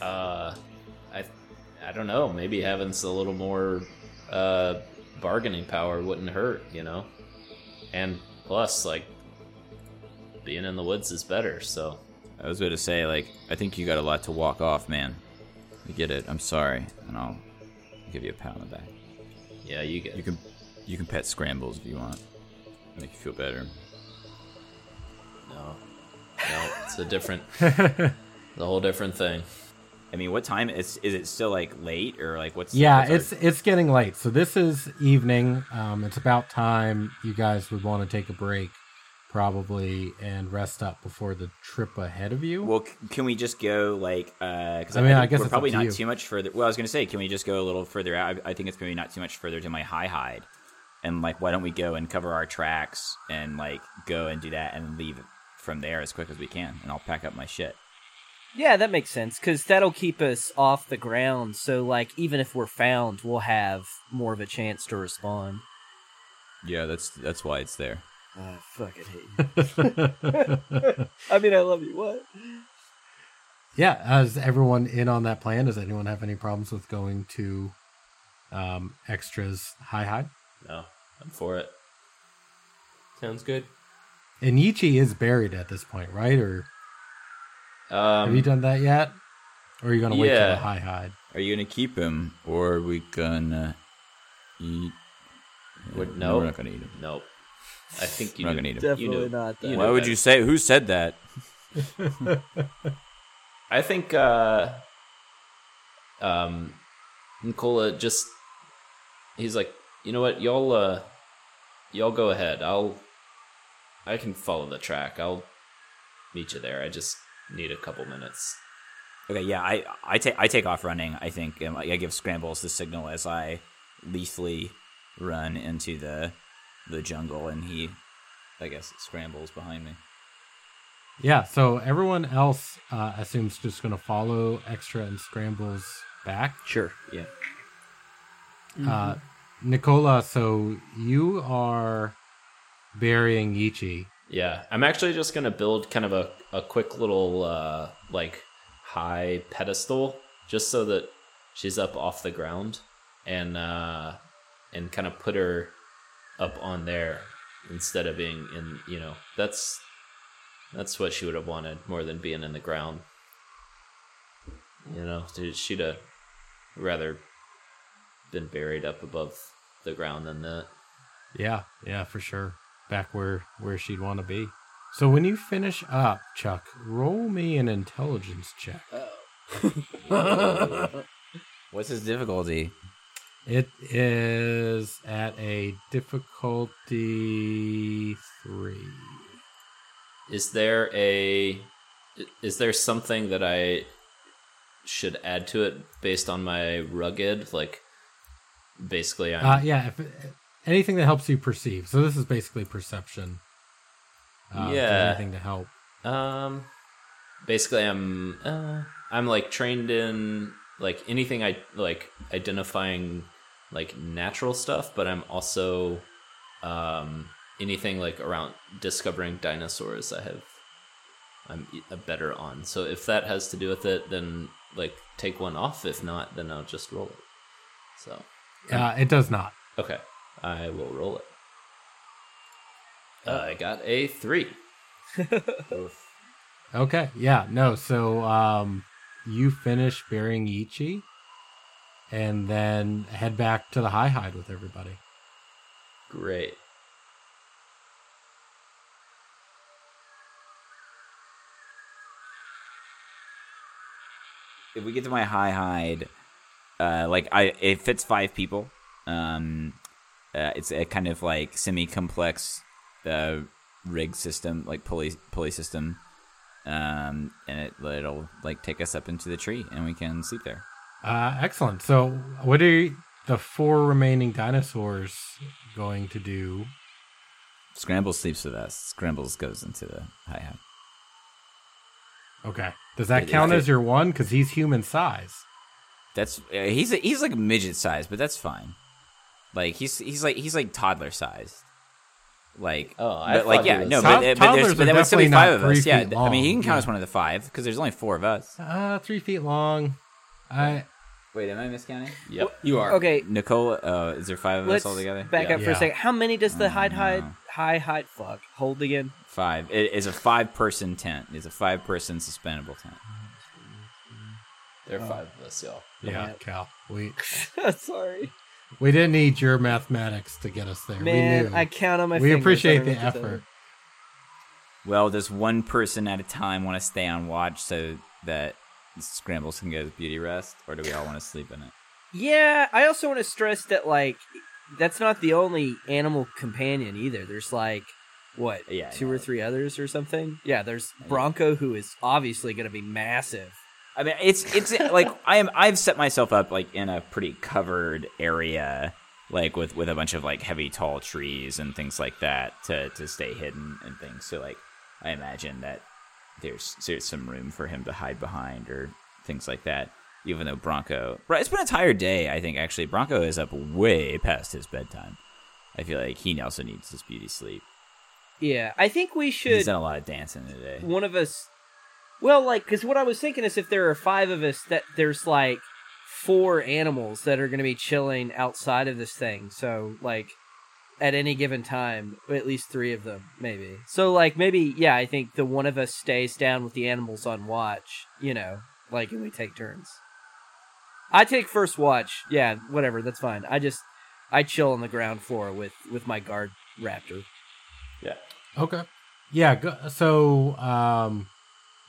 Uh, I, I don't know. Maybe having a little more uh, bargaining power wouldn't hurt, you know. And plus, like, being in the woods is better. So I was going to say, like, I think you got a lot to walk off, man. You get it. I'm sorry, and I'll give you a pat on the back. Yeah, you get. You can, you can pet Scrambles if you want. Make you feel better. No, no, it's a different, the whole different thing. I mean, what time is is it still like late or like what's Yeah, what's it's our... it's getting late. So this is evening. Um, it's about time you guys would want to take a break probably and rest up before the trip ahead of you. Well, can we just go like uh, cuz I, I mean, I guess we're probably not you. too much further. Well, I was going to say, can we just go a little further out? I, I think it's maybe not too much further to my high hide. And like why don't we go and cover our tracks and like go and do that and leave from there as quick as we can, and I'll pack up my shit. Yeah, that makes sense, because that'll keep us off the ground, so, like, even if we're found, we'll have more of a chance to respond. Yeah, that's that's why it's there. I fucking hate you. I mean, I love you. What? Yeah, is everyone in on that plan? Does anyone have any problems with going to um, extras high high. No, I'm for it. Sounds good. And Nietzsche is buried at this point, right? Or um, have you done that yet? Or are you going to yeah. wait till the high hide? Are you going to keep him, or are we going to eat? What, no, we're not going to eat him. Nope. I think you we're not going to eat him. Definitely you know, not. That. You know Why would that. you say? Who said that? I think uh, um, Nicola just. He's like, you know what, y'all, uh, y'all go ahead. I'll. I can follow the track. I'll meet you there. I just need a couple minutes. Okay, yeah, I I take I take off running. I think and I give Scrambles the signal as I lethally run into the the jungle, and he, I guess, scrambles behind me. Yeah, so everyone else uh, assumes just going to follow Extra and Scrambles back. Sure. Yeah. Mm-hmm. Uh, Nicola, so you are burying Ichi. Yeah, I'm actually just going to build kind of a, a quick little uh, like high pedestal just so that she's up off the ground, and uh, and kind of put her up on there instead of being in, you know, that's that's what she would have wanted more than being in the ground. You know, she'd have rather been buried up above the ground than that. Yeah, yeah, for sure. Back where, where she'd want to be. So when you finish up, Chuck, roll me an intelligence check. Oh. What's his difficulty? It is at a difficulty three. Is there a is there something that I should add to it based on my rugged? Like, basically, I'm... Uh, yeah, if, anything that helps you perceive. So this is basically perception. Uh, yeah. Anything to help. Um, basically, I'm uh, I'm like trained in like anything I like identifying like natural stuff, but I'm also um anything like around discovering dinosaurs. I have I'm better on. So if that has to do with it, then like take one off. If not, then I'll just roll it. So. Uh, it does not. Okay, I will roll it. Uh, I got a three. Okay, yeah, no, so um, you finish burying Ichi and then head back to the high hide with everybody. Great. If we get to my high hide, uh, like, I, it fits five people. Um, uh, it's a kind of, like, semi-complex... Uh, rig system, like pulley pulley system, um, and it it'll like take us up into the tree, and we can sleep there. Uh, excellent. So, what are the four remaining dinosaurs going to do? Scramble sleeps with us. Scrambles goes into the high hat. Okay. Does that it, count it, as your one? Because he's human size. That's uh, he's a, he's like midget size, but that's fine. Like he's he's like he's like toddler sized. Like, oh, I but like, yeah, no, but, but there's, but there would still be five of us. Yeah, long. I mean, he can count yeah. as one of the five because there's only four of us. Uh, three feet long. I wait, am I miscounting? Yep, well, you are. Okay, Nicole, uh, is there five of Let's us all together? Back yeah. up for yeah. a second. How many does the hide, hide, high, hide fuck hold again? Five. It is a five-person tent. It's a five-person suspendable tent. There are oh. five of us, y'all. Yeah, yeah. Cal. We. Sorry. We didn't need your mathematics to get us there. Man, we knew. I count on my fingers. We appreciate the effort. Well, does one person at a time want to stay on watch so that Scrambles can go to beauty rest, or do we all want to sleep in it? Yeah, I also want to stress that, like, that's not the only animal companion either. There's, like, what, yeah, two or three others or something? Yeah, there's Bronco, who is obviously going to be massive. I mean, it's it's like I am. I've set myself up like in a pretty covered area, like with, with a bunch of like heavy tall trees and things like that to, to stay hidden and things. So like, I imagine that there's there's some room for him to hide behind or things like that. Even though Bronco, it's been a tired day. I think actually Bronco is up way past his bedtime. I feel like he also needs his beauty sleep. Yeah, I think we should. He's done a lot of dancing today. One of us. Well, like, because what I was thinking is if there are five of us, that there's, like, four animals that are going to be chilling outside of this thing. So, like, at any given time, at least three of them, maybe. So, like, maybe, yeah, I think the one of us stays down with the animals on watch, you know, like, and we take turns. I take first watch. Yeah, whatever, that's fine. I just, I chill on the ground floor with, with my guard raptor. Yeah. Okay. Yeah, go, so, um,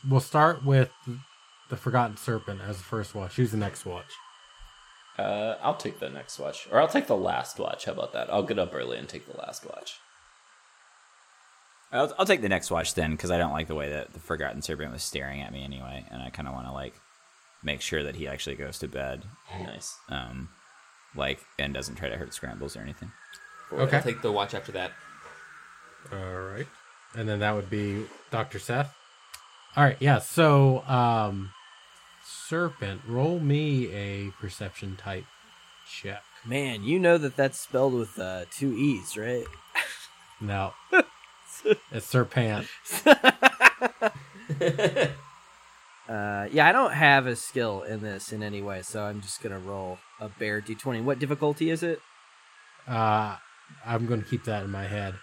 we'll start with the Forgotten Serpent as the first watch. Who's the next watch? Uh, I'll take the next watch. Or I'll take the last watch. How about that? I'll get up early and take the last watch. I'll, I'll take the next watch then, because I don't like the way that the Forgotten Serpent was staring at me anyway, and I kind of want to, like, make sure that he actually goes to bed. Nice. Um, like, and doesn't try to hurt Scrambles or anything. Okay. I'll take the watch after that. All right. And then that would be Doctor Seth. All right, yeah, so, um, Serpent, roll me a perception type check. Man, you know that that's spelled with uh, two E's, right? No. It's Serpent. uh, yeah, I don't have a skill in this in any way, so I'm just going to roll a bare d twenty. What difficulty is it? Uh, I'm going to keep that in my head.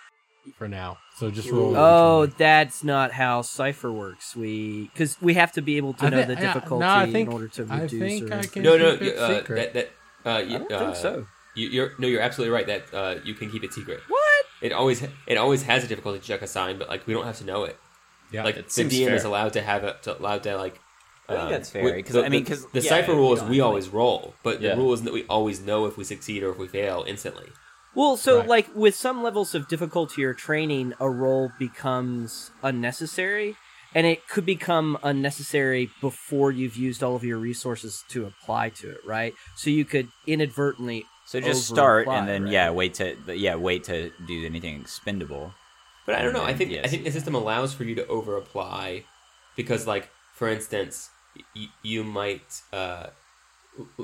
For now, so just roll. Oh, that's not how Cypher works. We because we have to be able to know I th- the difficulty I, no, I think, in order to reduce. I think or... I can no, no, keep it uh, secret. That, that, uh, you, I don't uh, think so. You, you're no, you're absolutely right that uh, you can keep it secret. What? It always it always has a difficulty check assigned, but like we don't have to know it. Yeah, like it the D M fair. Is allowed to have it to, allowed to like. I think um, that's fair. Because I mean, because the, the yeah, Cypher rule is we really... always roll, but yeah. the rule is that we always know if we succeed or if we fail instantly. Well, so, right. like, with some levels of difficulty or training, a roll becomes unnecessary, and it could become unnecessary before you've used all of your resources to apply to it, right? So you could inadvertently So just start, and then, right? yeah, wait to yeah wait to do anything expendable. But I don't know, then, I think yes. I think the system allows for you to over-apply, because, like, for instance, y- you might... Uh,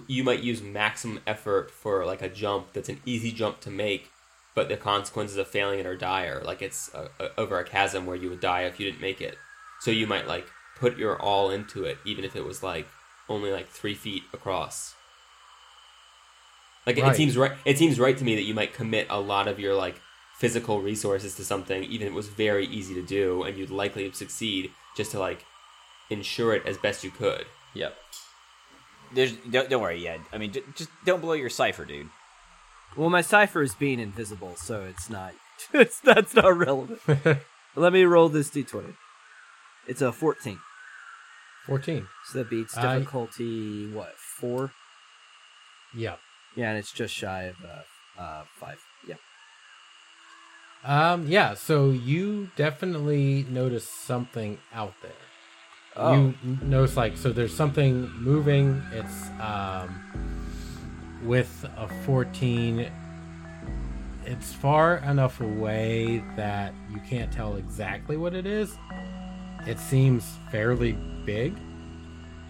you might use maximum effort for like a jump that's an easy jump to make, but the consequences of failing it are dire. Like it's a, a, over a chasm where you would die if you didn't make it. So you might like put your all into it, even if it was like only like three feet across. Like right. it seems right. It seems right to me that you might commit a lot of your like physical resources to something, even if it was very easy to do, and you'd likely succeed just to like ensure it as best you could. Yep. There's, don't, don't worry, yeah. I mean, j- just don't blow your cipher, dude. Well, my cipher is being invisible, so it's not. It's that's not relevant. Let me roll this d twenty. It's a fourteen. fourteen. So that beats difficulty I... what four? Yeah. Yeah, and it's just shy of uh, uh, five. Yeah. Um. Yeah. So you definitely notice something out there. Oh. You notice, like, so there's something moving. It's um, with a fourteen. It's far enough away that you can't tell exactly what it is. It seems fairly big,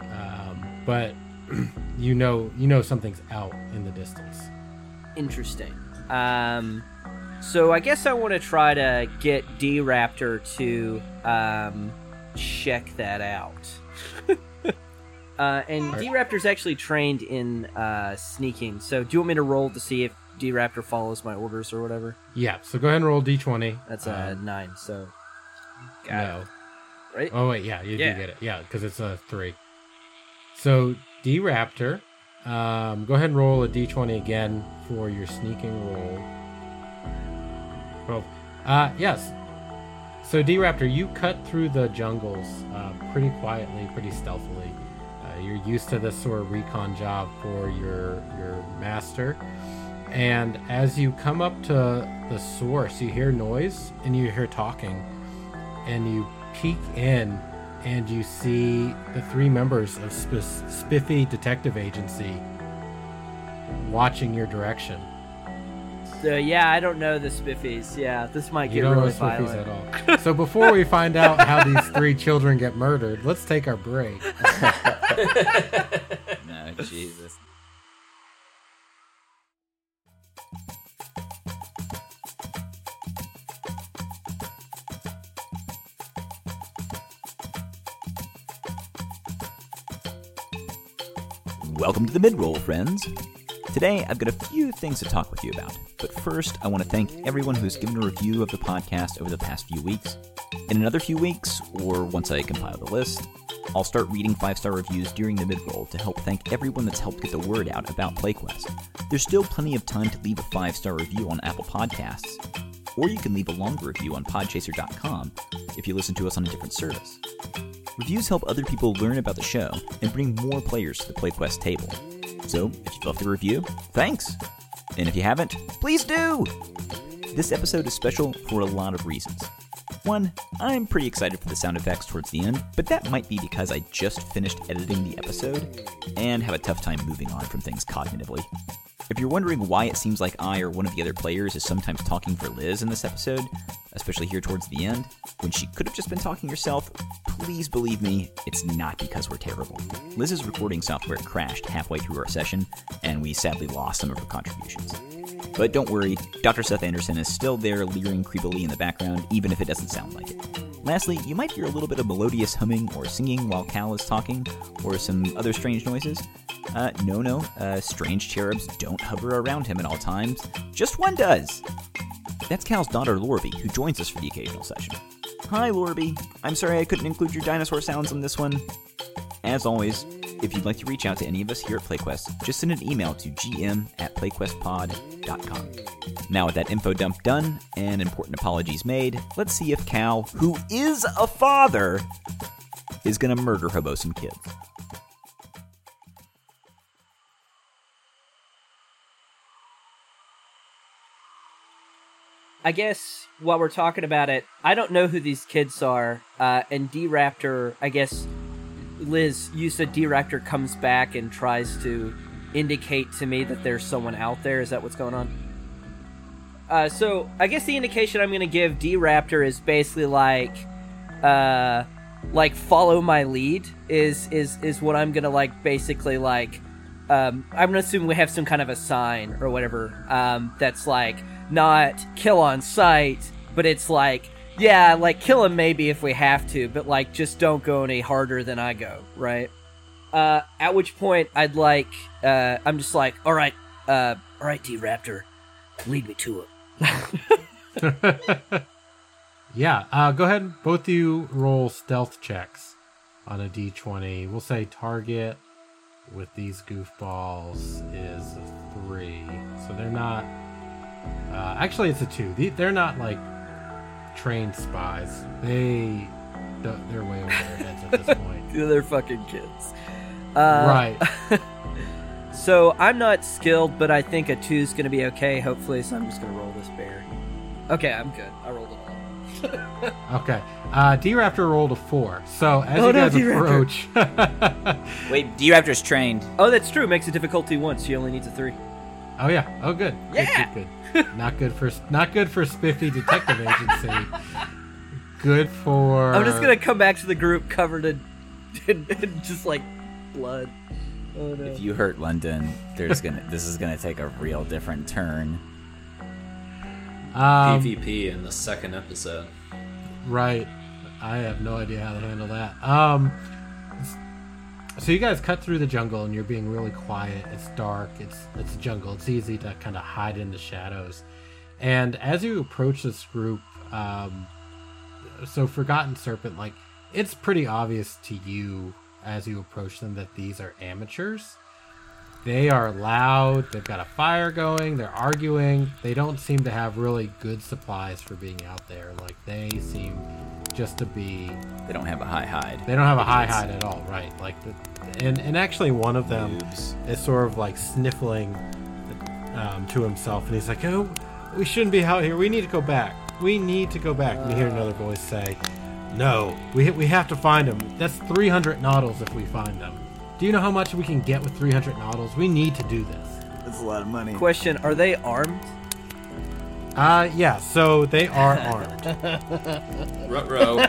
um, but you know, you know something's out in the distance. Interesting. Um, so I guess I want to try to get D-Raptor to. Um, check that out. uh, and right. D-Raptor's actually trained in uh, sneaking, so do you want me to roll to see if D-Raptor follows my orders or whatever? Yeah, so go ahead and roll d twenty. That's a um, nine, so... Got no. It. Right? Oh, wait, yeah, you yeah. do get it. Yeah, because it's a three. So, D-Raptor, um, go ahead and roll a d twenty again for your sneaking roll. twelve. Uh, yes. So, D-Raptor, you cut through the jungles uh, pretty quietly, pretty stealthily. Uh, you're used to this sort of recon job for your your master. And as you come up to the source, you hear noise and you hear talking. And you peek in and you see the three members of Sp- Spiffy Detective Agency watching your direction. So, yeah, I don't know the Spiffies. Yeah, this might get really violent. You don't know Spiffies at all. So before we find out how these three children get murdered, let's take our break. No, Jesus. Welcome to the mid-roll, friends. Today, I've got a few things to talk with you about, but first, I want to thank everyone who's given a review of the podcast over the past few weeks. In another few weeks, or once I compile the list, I'll start reading five-star reviews during the mid-roll to help thank everyone that's helped get the word out about PlayQuest. There's still plenty of time to leave a five-star review on Apple Podcasts, or you can leave a longer review on podchaser dot com if you listen to us on a different service. Reviews help other people learn about the show and bring more players to the PlayQuest table. So, if you've left a review, thanks! And if you haven't, please do! This episode is special for a lot of reasons. One, I'm pretty excited for the sound effects towards the end, but that might be because I just finished editing the episode and have a tough time moving on from things cognitively. If you're wondering why it seems like I or one of the other players is sometimes talking for Liz in this episode, especially here towards the end, when she could have just been talking herself, please believe me, it's not because we're terrible. Liz's recording software crashed halfway through our session, and we sadly lost some of her contributions. But don't worry, Doctor Seth Anderson is still there leering creepily in the background, even if it doesn't sound like it. Lastly, you might hear a little bit of melodious humming or singing while Cal is talking, or some other strange noises. Uh, no, no, uh, strange cherubs don't hover around him at all times. Just one does! That's Cal's daughter, Lorby, who joins us for the occasional session. Hi, Lorby. I'm sorry I couldn't include your dinosaur sounds in this one. As always, if you'd like to reach out to any of us here at PlayQuest, just send an email to g m at playquestpod dot com. Now with that info dump done and important apologies made, let's see if Cal, who is a father, is going to murder hobo some kids. I guess while we're talking about it, I don't know who these kids are, uh, and D-Raptor, I guess... Liz, you said D-Raptor comes back and tries to indicate to me that there's someone out there. Is that what's going on? Uh, so I guess the indication I'm going to give D-Raptor is basically like, uh, like follow my lead is is is what I'm going to like basically like. Um, I'm going to assume we have some kind of a sign or whatever um, that's like not kill on sight, but it's like. Yeah, like, kill him maybe if we have to, but, like, just don't go any harder than I go, right? Uh, at which point, I'd like, uh, I'm just like, all right, uh, all right, D-Raptor, lead me to him. yeah, uh, go ahead and both of you roll stealth checks on a d twenty. We'll say target with these goofballs is a three. So they're not, uh, actually, it's a two. They're not, like, trained spies. They, they're way over their heads at this point. They're fucking kids. Uh, right. So I'm not skilled, but I think a two's going to be okay, hopefully, so I'm just going to roll this bear. Okay, I'm good. I rolled it all. okay. Uh, D-Raptor rolled a four. So as oh, you guys no, approach... Wait, D-Raptor's trained. Oh, that's true. Makes a difficulty one, so you only needs a three. Oh yeah! Oh good! Yeah! Good, good, good. Not good for not good for spiffy detective agency. Good for. I'm just gonna come back to the group covered in, in, in just like blood. Oh, no. If you hurt London, there's gonna this is gonna take a real different turn. Um, P V P in the second episode. Right. I have no idea how to handle that. Um. So you guys cut through the jungle, and you're being really quiet. It's dark. It's it's a jungle. It's easy to kind of hide in the shadows. And as you approach this group, um, so Forgotten Serpent, like, it's pretty obvious to you as you approach them that these are amateurs. They are loud. They've got a fire going. They're arguing. They don't seem to have really good supplies for being out there. Like, they seem... just to be they don't have a high hide they don't have a high hide at all, right? Like the, and and actually one of them Oops. is sort of like sniffling um to himself, and he's like, oh, we shouldn't be out here, we need to go back, we need to go back uh, and you hear another voice say, no, we we have to find him. That's three hundred noddles if we find them. Do you know how much we can get with three hundred noddles? We need to do this. That's a lot of money. Question: are they armed? Uh, yeah, so they are armed. Ruh-roh. uh,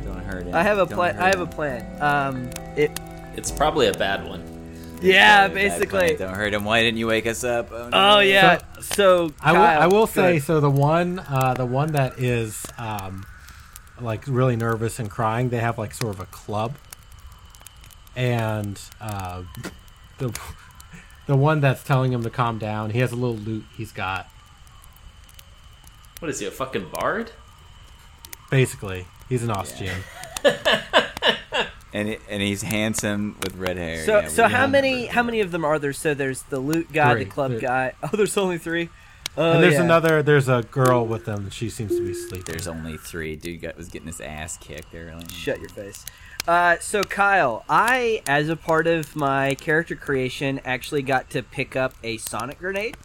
Don't hurt it. I have a plan. I have a plan. Um, it. It's probably a bad one. Yeah, basically. Don't hurt him. Why didn't you wake us up? Oh, no. oh yeah. So, so Kyle, I will, I will say, so the one, uh, the one that is, um, like really nervous and crying, they have like sort of a club. and uh, the the one that's telling him to calm down, he has a little lute he's got. What is he, a fucking bard? Basically, he's an Austrian. Yeah. And it, and he's handsome with red hair. So yeah, so how many how many of them are there? So there's the loot guy, three. the club three. guy. Oh, there's only three. Oh, and there's yeah. another. There's a girl with them. She seems to be sleeping. There's only three. Dude got, was getting his ass kicked earlier. Shut your face. Uh, so Kyle, I, as a part of my character creation, actually got to pick up a sonic grenade.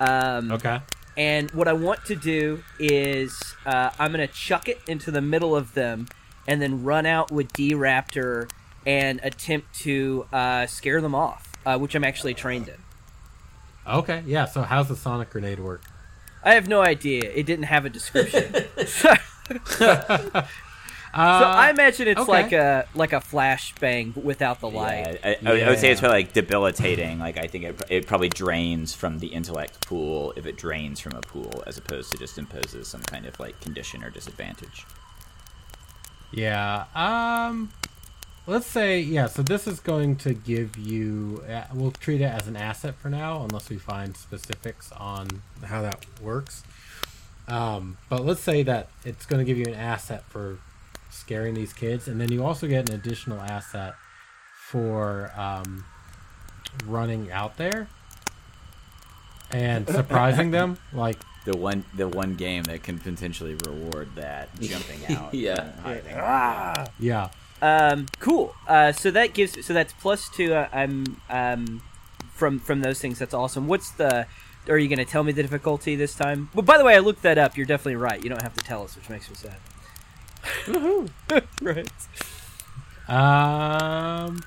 Um, okay. And what I want to do is uh, I'm gonna chuck it into the middle of them, and then run out with D-Raptor and attempt to uh, scare them off, uh, which I'm actually trained in. Okay, yeah, so how's the sonic grenade work? I have no idea. It didn't have a description. so, uh, so I imagine it's okay. like a like a flashbang, but without the light. Yeah, I, I, yeah. I would say it's probably like debilitating. Like I think it, it probably drains from the intellect pool if it drains from a pool, as opposed to just imposes some kind of like condition or disadvantage. Yeah, um, let's say, yeah, so this is going to give you, uh, we'll treat it as an asset for now, unless we find specifics on how that works. Um, but let's say that it's going to give you an asset for scaring these kids, and then you also get an additional asset for um, running out there and surprising them, like, The one, the one game that can potentially reward that jumping out. yeah. Ah, yeah. Um. Cool. Uh. So that gives. So that's plus two. Uh, I'm. Um. From from those things. That's awesome. What's the? Are you going to tell me the difficulty this time? Well, by the way, I looked that up. You're definitely right. You don't have to tell us, which makes me sad. Woohoo! Right. Um.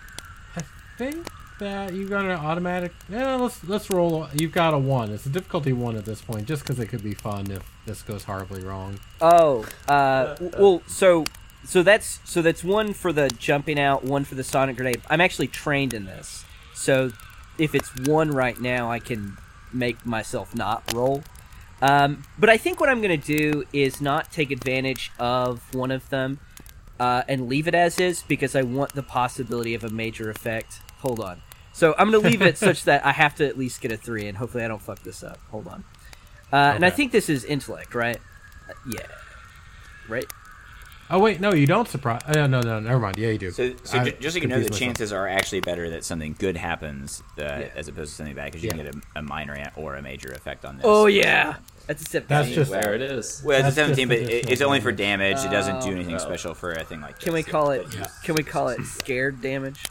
I think. That you got an automatic. Yeah, let's let's roll. You've got a one. It's a difficulty one at this point, just because it could be fun if this goes horribly wrong. Oh, uh, well, so so that's so that's one for the jumping out, one for the sonic grenade. I'm actually trained in this, so if it's one right now, I can make myself not roll. Um, but I think what I'm gonna do is not take advantage of one of them uh, and leave it as is because I want the possibility of a major effect. Hold on. So I'm going to leave it such that I have to at least get a three, and hopefully I don't fuck this up. Hold on. Uh, okay. And I think this is intellect, right? Uh, yeah. Right? Oh, wait. No, you don't surprise. No, no, no. Never mind. Yeah, you do. So, so I, just so you know, the myself. chances are actually better that something good happens uh, yeah. as opposed to something bad, because you yeah. can get a, a minor or a major effect on this. Oh, yeah. That's a seventeen. That's just where it is. Well, it's a seventeen, but it, it's only for damage. Oh, it doesn't do anything no. special for a thing like this. Can we call it, yeah. can we call it scared damage?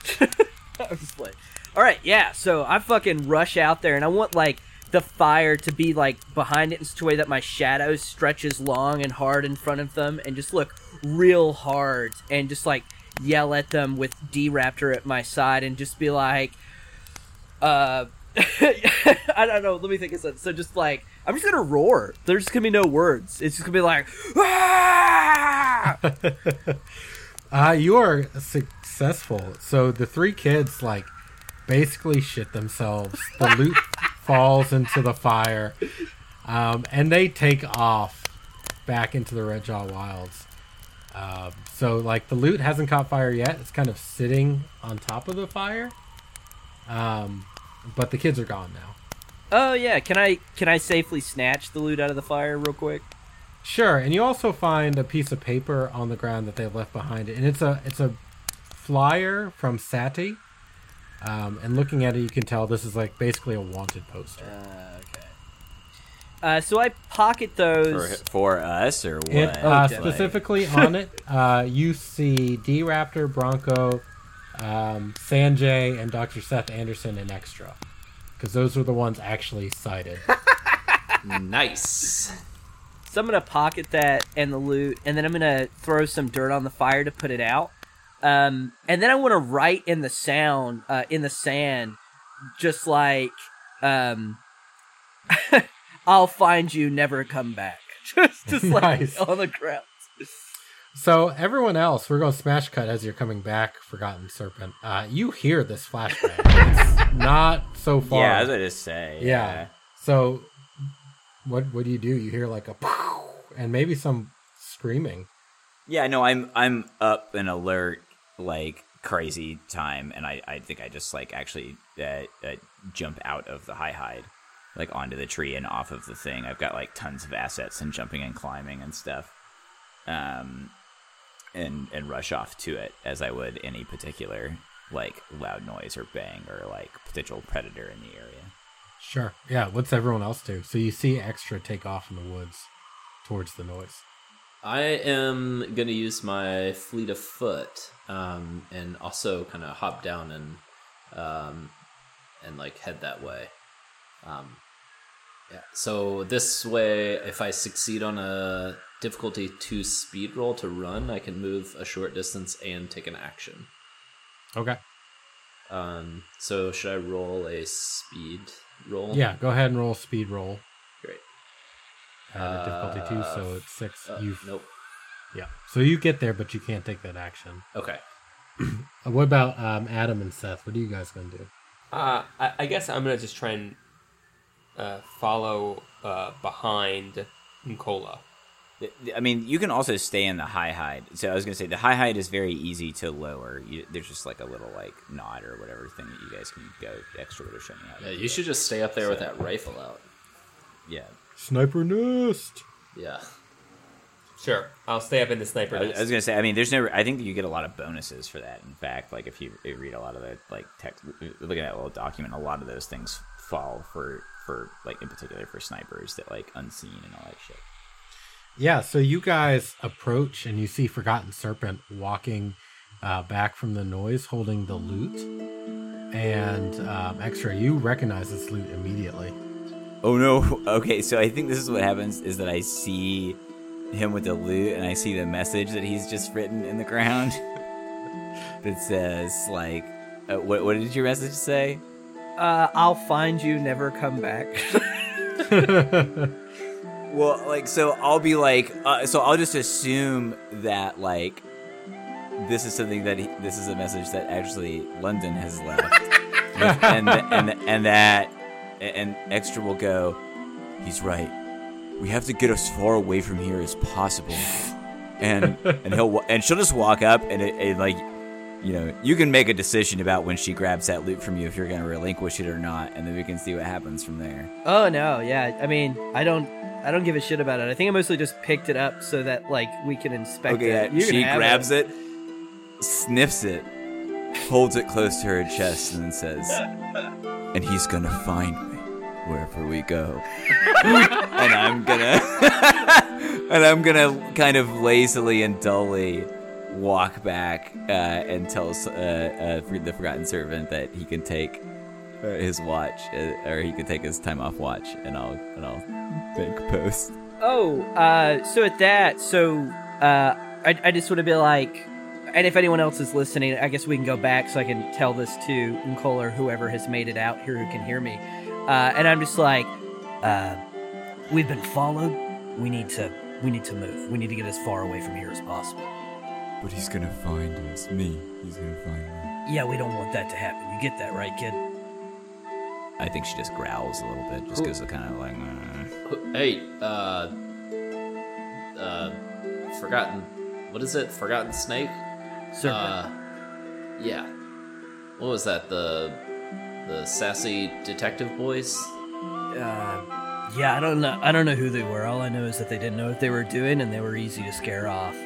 I was like, all right, yeah, so I fucking rush out there, and I want, like, the fire to be, like, behind it in such a way that my shadow stretches long and hard in front of them and just look real hard and just, like, yell at them with D-Raptor at my side and just be like, uh, I don't know, let me think of something. So just, like, I'm just gonna roar. There's just gonna be no words. It's just gonna be like, ah! Uh, you are successful. So the three kids, like, basically shit themselves. The loot falls into the fire. Um, and they take off back into the Redjaw Wilds. Uh, so, like, the loot hasn't caught fire yet. It's kind of sitting on top of the fire. Um, but the kids are gone now. Oh, yeah. Can I, can I safely snatch the loot out of the fire real quick? Sure, and you also find a piece of paper on the ground that they left behind it, and it's a it's a flyer from Sadie. Um, and looking at it, you can tell this is like basically a wanted poster. Uh, okay. Uh, so I pocket those for, for us or what? It, uh, okay. Specifically on it, uh, you see D Raptor, Bronco, um, Sanjay, and Doctor Seth Anderson in extra, because those are the ones actually cited. Nice. So I'm going to pocket that and the loot, and then I'm going to throw some dirt on the fire to put it out. Um, and then I want to write in the sound, uh, in the sand, just like, um, I'll find you, never come back. just just nice. Like on the ground. So everyone else, we're going to smash cut as you're coming back, Forgotten Serpent. Uh, you hear this flashback. It's not so far. Yeah, as I just say. Yeah. yeah. So... What what do you do? You hear like a poof and maybe some screaming. Yeah, no, I'm I'm up and alert, like crazy time, and I, I think I just, like, actually uh, uh, jump out of the high hide, like, onto the tree and off of the thing. I've got, like, tons of assets and jumping and climbing and stuff, um, and and rush off to it as I would any particular, like, loud noise or bang or, like, potential predator in the area. Sure. Yeah, what's everyone else do? So you see Extra take off in the woods towards the noise. I am going to use my fleet of foot um, and also kind of hop down and, um, and like, head that way. Um, yeah. So this way, if I succeed on a difficulty two speed roll to run, I can move a short distance and take an action. Okay. Um, so should I roll a speed roll? Yeah, go ahead and roll speed roll. Great. Uh, difficulty two, so it's six. Uh, you nope. Yeah. So you get there, but you can't take that action. Okay. What about um, Adam and Seth? What are you guys going to do? Uh, I, I guess I'm going to just try and uh, follow uh, behind Nkola. I mean, you can also stay in the high hide. So I was going to say the high hide is very easy to lower. You, there's just like a little like nod or whatever thing that you guys can go extra with or something. Yeah, you should just stay up there so, with that rifle out. Yeah. Sniper nest. Yeah. Sure. I'll stay up in the sniper nest. I, I was going to say, I mean, there's no, I think you get a lot of bonuses for that. In fact, like if you read a lot of the like text, look at that little document, a lot of those things fall for, for like in particular for snipers that like unseen and all that shit. Yeah, so you guys approach and you see Forgotten Serpent walking uh, back from the noise holding the loot. And um, Extra, you recognize this loot immediately. Oh no, okay, so I think this is what happens is that I see him with the loot and I see the message that he's just written in the ground that says, like, uh, what, what did your message say? Uh, I'll find you, never come back. Well, like, so I'll be like, uh, so I'll just assume that, like, this is something that, he, this is a message that actually London has left. and, and, and that, and Extra will go, he's right. We have to get as far away from here as possible. And, and he'll, and she'll just walk up and, it, it, like, you know, you can make a decision about when she grabs that loot from you if you're going to relinquish it or not, and then we can see what happens from there. Oh, no, yeah. I mean, I don't I don't give a shit about it. I think I mostly just picked it up so that, like, we can inspect okay, it. Yeah, she grabs it. it, sniffs it, holds it close to her chest, and then says, and he's going to find me wherever we go. and I'm going to, and I'm going to kind of lazily and dully walk back uh, and tells uh, uh, the Forgotten Servant that he can take his watch, uh, or he can take his time off watch, and I'll and I'll make post. Oh, uh, so at that, so uh, I, I just want to be like, and if anyone else is listening, I guess we can go back so I can tell this to Nicole or whoever has made it out here who can hear me. Uh, and I'm just like, uh, we've been followed. We need to we need to move. We need to get as far away from here as possible. But he's gonna find us. Me. He's gonna find me. Yeah, we don't want that to happen. You get that, right, kid? I think she just growls a little bit, just goes kind of like, uh. Hey, uh, uh, forgotten. What is it? Forgotten snake? Serpent. Uh, yeah. What was that? The the sassy detective boys? Uh, yeah. I don't know. I don't know who they were. All I know is that they didn't know what they were doing, and they were easy to scare off.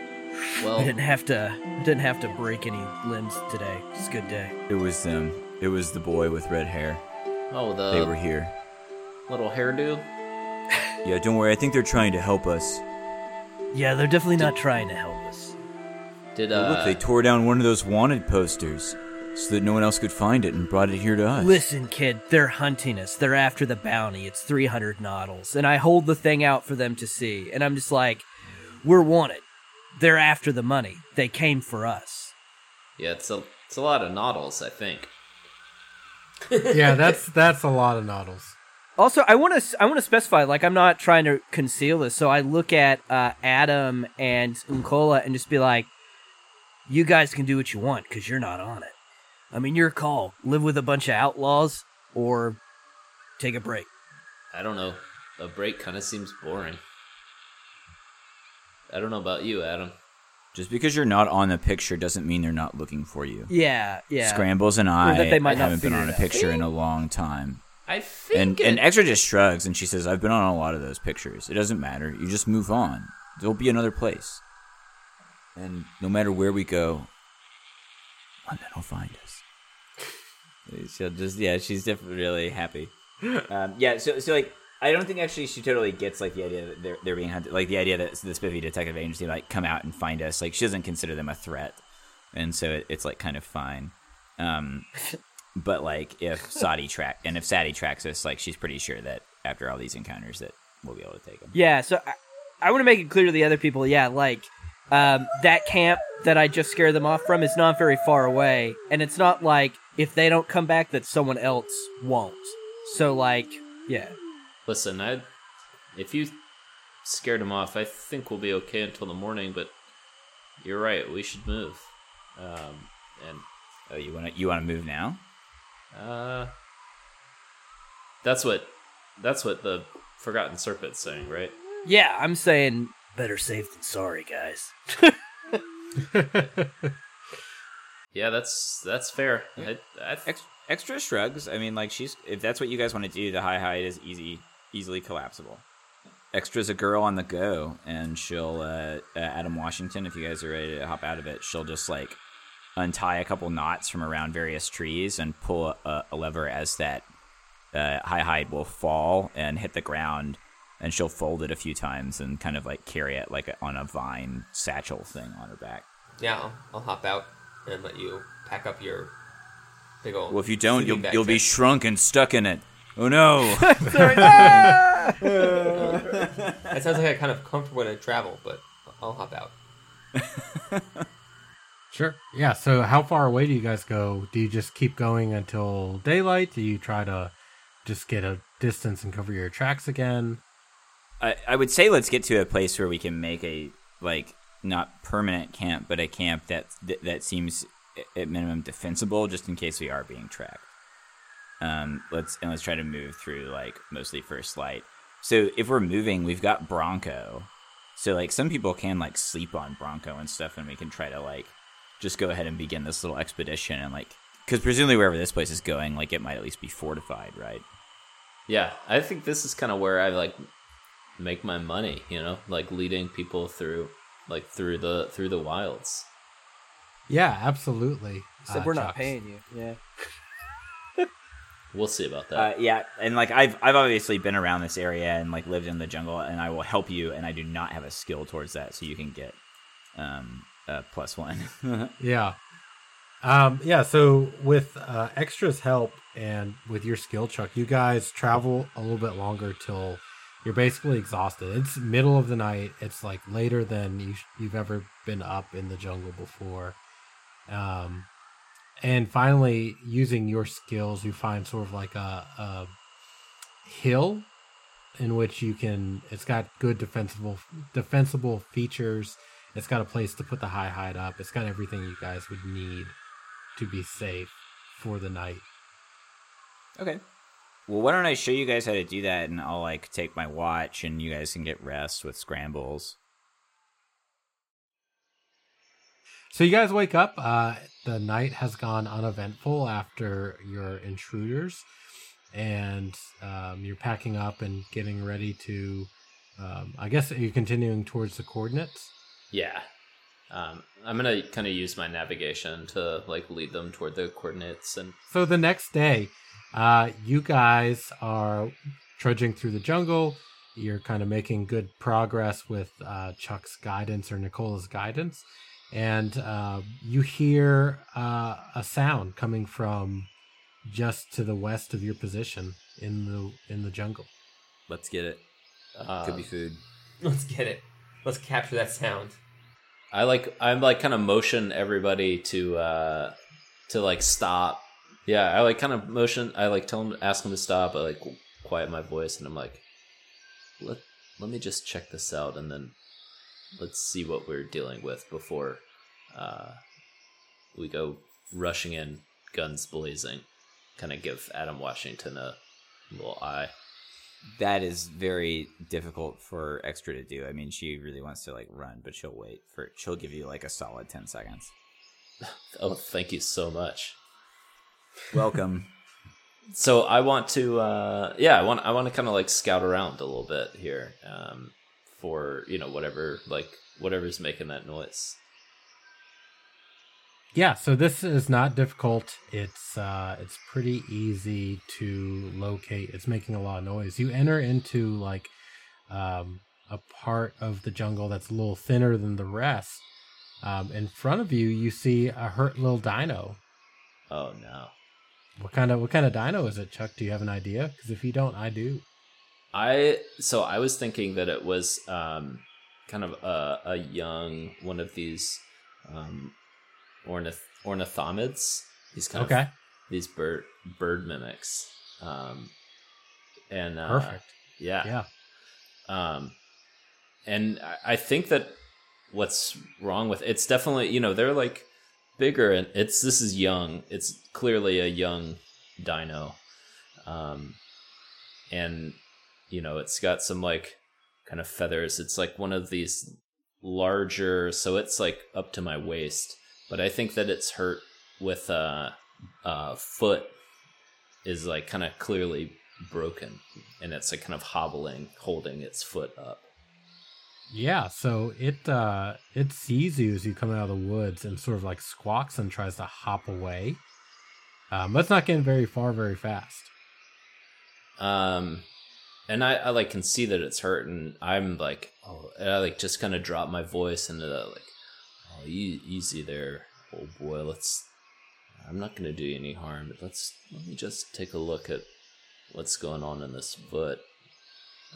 Well, I didn't have to. Didn't have to break any limbs today. It's a good day. It was them. Um, it was the boy with red hair. Oh, the they were here. Little hairdo. Yeah, don't worry. I think they're trying to help us. Yeah, they're definitely did, not trying to help us. Did uh? Well, look, they tore down one of those wanted posters so that no one else could find it and brought it here to us. Listen, kid. They're hunting us. They're after the bounty. It's three hundred noddles, and I hold the thing out for them to see, and I'm just like, we're wanted. They're after the money. They came for us. Yeah, it's a it's a lot of noddles, I think. yeah, that's that's a lot of noddles. Also, I want to I want to specify, like, I'm not trying to conceal this, so I look at uh, Adam and Nkola and just be like, you guys can do what you want, because you're not on it. I mean, your call. Live with a bunch of outlaws, or take a break. I don't know. A break kind of seems boring. I don't know about you, Adam. Just because you're not on the picture doesn't mean they're not looking for you. Yeah, yeah. Scrambles and I that they might haven't been on a picture in a long time. I think and, it... and Extra just shrugs and she says, I've been on a lot of those pictures. It doesn't matter. You just move on. There'll be another place. And no matter where we go, London will find us. She'll just, yeah, she's definitely really happy. Um, yeah, so, so like... I don't think actually she totally gets like the idea that they're they're being hunted, like the idea that the Spivvy detective agency like come out and find us. Like she doesn't consider them a threat, and so it, it's like kind of fine. Um, but like if Sadie track and if Sadie tracks us, like she's pretty sure that after all these encounters that we'll be able to take them. Yeah, so I, I want to make it clear to the other people. Yeah, like um, that camp that I just scared them off from is not very far away, and it's not like if they don't come back that someone else won't. So like yeah. Listen, I, if you scared him off, I think we'll be okay until the morning, but you're right, we should move. Um, and oh, you want to you want to move now? Uh, that's what that's what the Forgotten Serpent's saying, right? Yeah, I'm saying better safe than sorry, guys. Yeah, that's that's fair. I, I th- Extra shrugs. I mean, like she's if that's what you guys want to do, the high hide is easy. Easily collapsible. Extra's a girl on the go, and she'll, uh, uh, Adam Washington, if you guys are ready to hop out of it, she'll just, like, untie a couple knots from around various trees and pull a, a lever as that uh, high hide will fall and hit the ground, and she'll fold it a few times and kind of, like, carry it, like, on a vine satchel thing on her back. Yeah, I'll, I'll hop out and let you pack up your big old... Well, if you don't, you'll, you'll be shrunk and stuck in it. Oh no! That sounds like a kind of comfortable way to travel, but I'll hop out. Sure. Yeah, so how far away do you guys go? Do you just keep going until daylight? Do you try to just get a distance and cover your tracks again? I, I would say let's get to a place where we can make a, like, not permanent camp, but a camp that that seems at minimum defensible just in case we are being tracked. Um, let's and let's try to move through like mostly first light. So if we're moving, we've got Bronco. So like some people can like sleep on Bronco and stuff, and we can try to like just go ahead and begin this little expedition and like because presumably wherever this place is going, like it might at least be fortified, right? Yeah, I think this is kind of where I like make my money, you know, like leading people through like through the through the wilds. Yeah, absolutely. Except uh, we're not Chuck's. Paying you. Yeah. We'll see about that. Uh, yeah, and like I've I've obviously been around this area and like lived in the jungle, and I will help you. And I do not have a skill towards that, so you can get um, a plus one. Yeah, um, yeah. So with uh, Extra's help and with your skill, Chuck, you guys travel a little bit longer till you're basically exhausted. It's middle of the night. It's like later than you sh- you've ever been up in the jungle before. Um. And finally, using your skills, you find sort of like a, a hill in which you can, it's got good defensible defensible features. It's got a place to put the high hide up. It's got everything you guys would need to be safe for the night. Okay. Well, why don't I show you guys how to do that, and I'll like take my watch and you guys can get rest with scrambles. So you guys wake up. Uh, the night has gone uneventful after your intruders, and um, you're packing up and getting ready to. Um, I guess you're continuing towards the coordinates. Yeah, um, I'm gonna kind of use my navigation to like lead them toward the coordinates, and so the next day, uh, you guys are trudging through the jungle. You're kind of making good progress with uh, Chuck's guidance or Nicola's guidance. And uh, you hear uh, a sound coming from just to the west of your position in the in the jungle. Let's get it. Uh, Could be food. Let's get it. Let's capture that sound. I like. I'm like kind of motion everybody to uh, to like stop. Yeah, I like kind of motion. I like tell them, ask them to stop. I like quiet my voice, and I'm like, let let me just check this out, and then. Let's see what we're dealing with before uh, we go rushing in, guns blazing. Kind of give Adam Washington a little eye. that is very difficult for Extra to do. I mean, she really wants to like run, but she'll wait for. She'll give you like a solid ten seconds. Oh, thank you so much. Welcome. So I want to, uh, yeah, I want I want to kind of like scout around a little bit here, um, for you know whatever like whatever's making that noise. Yeah, so this is not difficult. It's uh, it's pretty easy to locate. It's making a lot of noise. You enter into like um, a part of the jungle that's a little thinner than the rest. Um, in front of you, you see a hurt little dino. Oh no. What kind of what kind of dino is it, Chuck? Do you have an idea? Because if you don't, I do. I so I was thinking that it was um, kind of a, a young one of these um, ornith ornithomids. These kind okay. of these bird bird mimics. Um, and uh, perfect. Yeah. Yeah. Um, and I think that what's wrong with it's definitely you know they're like. Bigger and it's this is young. It's clearly a young dino, um, and you know it's got some like kind of feathers. It's like one of these larger, so it's like up to my waist. But I think that it's hurt with a uh, uh, foot is like kind of clearly broken, and it's like kind of hobbling, holding its foot up. Yeah, so it uh, it sees you as you come out of the woods and sort of like squawks and tries to hop away. Um, but it's not getting very far very fast. Um, and I, I like can see that it's hurt, and I'm like, oh, and I like just kind of drop my voice into that, like, oh, you, easy there, old boy. Let's. I'm not gonna do you any harm, but let's let me just take a look at what's going on in this foot.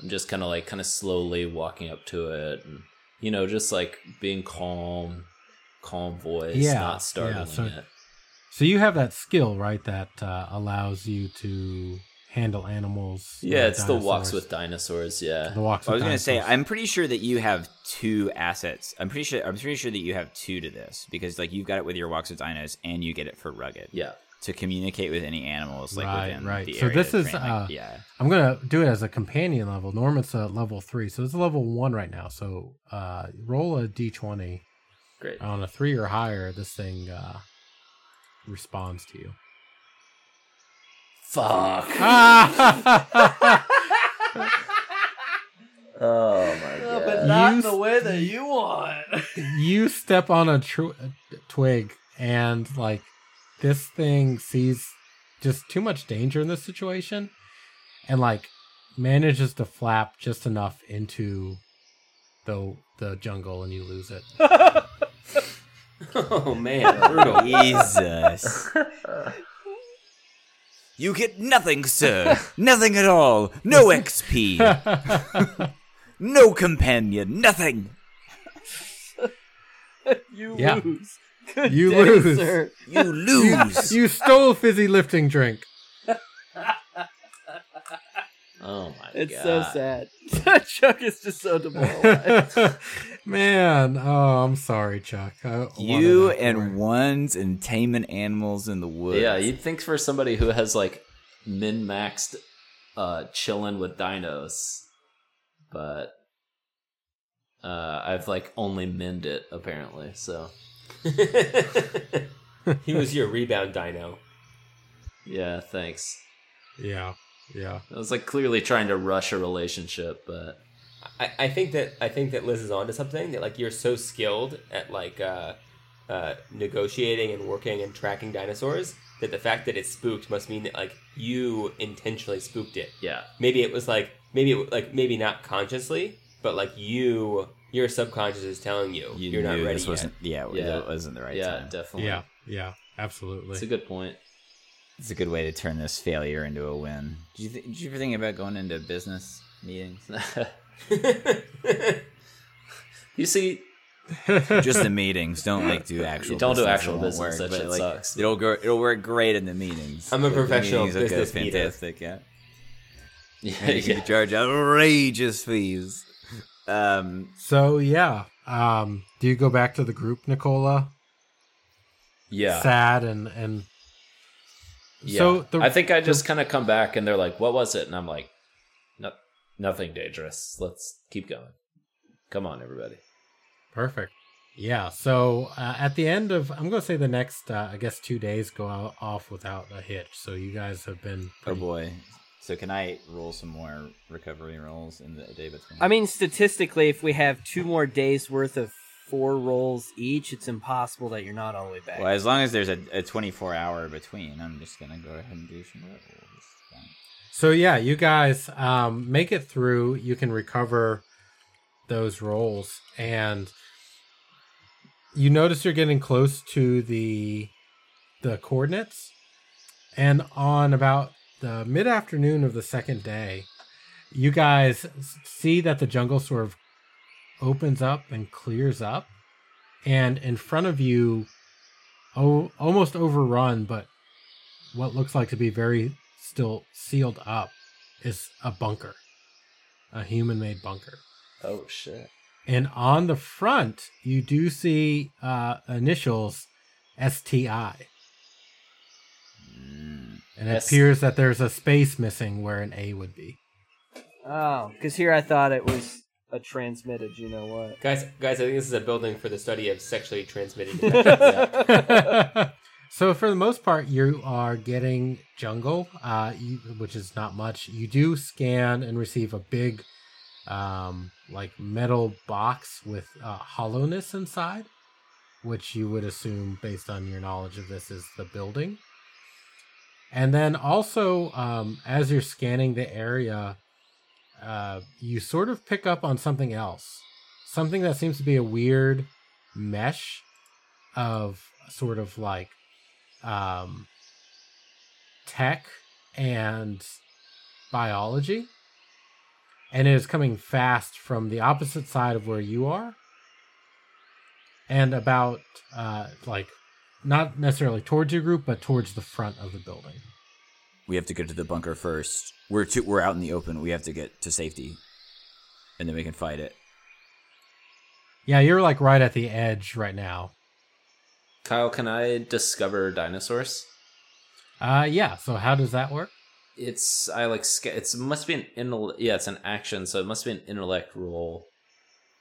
I'm just kind of like kind of slowly walking up to it and, you know, just like being calm, calm voice, yeah, not startling yeah, so, it. So you have that skill, right, that uh, allows you to handle animals. Yeah, it's dinosaurs. The walks with dinosaurs. Yeah. The walks with I was going to say, I'm pretty sure that you have two assets. I'm pretty sure I'm pretty sure that you have two to this because like you've got it with your walks with dinos and you get it for rugged. Yeah. To communicate with any animals, like right, within right. the area. So this is, like, uh, yeah. I'm gonna do it as a companion level. Norman's a level three, so it's a level one right now. So uh, roll a d twenty. Great. On a three or higher, this thing uh, responds to you. Fuck. Oh my god! No, but not you in the way that you want. You step on a tr- twig and like. This thing sees just too much danger in this situation and like manages to flap just enough into the the jungle and you lose it. Oh man, brutal. Jesus. You get nothing, sir. Nothing at all. No X P. No companion. Nothing. You yeah. lose. Good you day, lose. Sir. You lose. You, you stole fizzy lifting drink. Oh my it's god! It's so sad. Chuck is just so demoralized. Man, oh, I'm sorry, Chuck. I you and word. Ones and taming animals in the woods. Yeah, you'd think for somebody who has like min-maxed uh, chilling with dinos, but uh, I've like only minned it apparently. So. He was your rebound dino. Yeah, thanks. Yeah, yeah. I was like clearly trying to rush a relationship, but I, I think that I think that Liz is onto something. That like you're so skilled at like uh, uh, negotiating and working and tracking dinosaurs that the fact that it's spooked must mean that like you intentionally spooked it. Yeah. Maybe it was like maybe it, like maybe not consciously, but like you. Your subconscious is telling you, you you're not ready this yet. Wasn't, yeah, yeah, that wasn't the right yeah, time. Yeah, definitely. Yeah, yeah, absolutely. It's a good point. It's a good way to turn this failure into a win. Did you, th- did you ever think about going into business meetings? You see... Just the meetings. Don't like do actual Don't business. do actual it business. Work, that shit like, sucks. It'll, go, it'll work great in the meetings. I'm a the, professional the business meeting. Fantastic, yeah. yeah, yeah. You can charge outrageous fees. Um, so yeah, um, do you go back to the group, Nicola? Yeah, sad and and yeah. So the... I think I just kind of come back and they're like, "What was it?" And I'm like, "No, nothing dangerous. Let's keep going. Come on, everybody. Perfect. Yeah, so uh, at the end of, I'm going to say the next, uh, I guess, two days go out, off without a hitch. So you guys have been... Pretty- oh, boy. So can I roll some more recovery rolls in the day between? I mean, statistically, if we have two more days worth of four rolls each, it's impossible that you're not all the way back. Well, as long as there's a, a twenty-four hour between, I'm just going to go ahead and do some rolls. So yeah, you guys um, make it through. You can recover those rolls, and you notice you're getting close to the the coordinates. And on about the mid-afternoon of the second day, you guys see that the jungle sort of opens up and clears up, and in front of you, oh, almost overrun, but what looks like to be very still sealed up, is a bunker, a human-made bunker. Oh, shit. And on the front, you do see uh, initials S T I. And it yes. appears that there's a space missing where an A would be. Oh, because here I thought it was a transmitted, you know what. Guys, guys, I think this is a building for the study of sexually transmitted infections. So for the most part, you are getting jungle, uh, you, which is not much. You do scan and receive a big um, like metal box with uh, hollowness inside, which you would assume, based on your knowledge of this, is the building. And then also, um, as you're scanning the area, uh, you sort of pick up on something else. Something that seems to be a weird mesh of sort of like um, tech and biology. And it is coming fast from the opposite side of where you are. And about, uh, like... not necessarily towards your group, but towards the front of the building. We have to get to the bunker first. We're too, we're out in the open. We have to get to safety, and then we can fight it. Yeah, you're like right at the edge right now. Kyle, can I discover dinosaurs? Uh, yeah. So how does that work? It's I like it's must be an intell- yeah, it's an action, so it must be an intellect roll.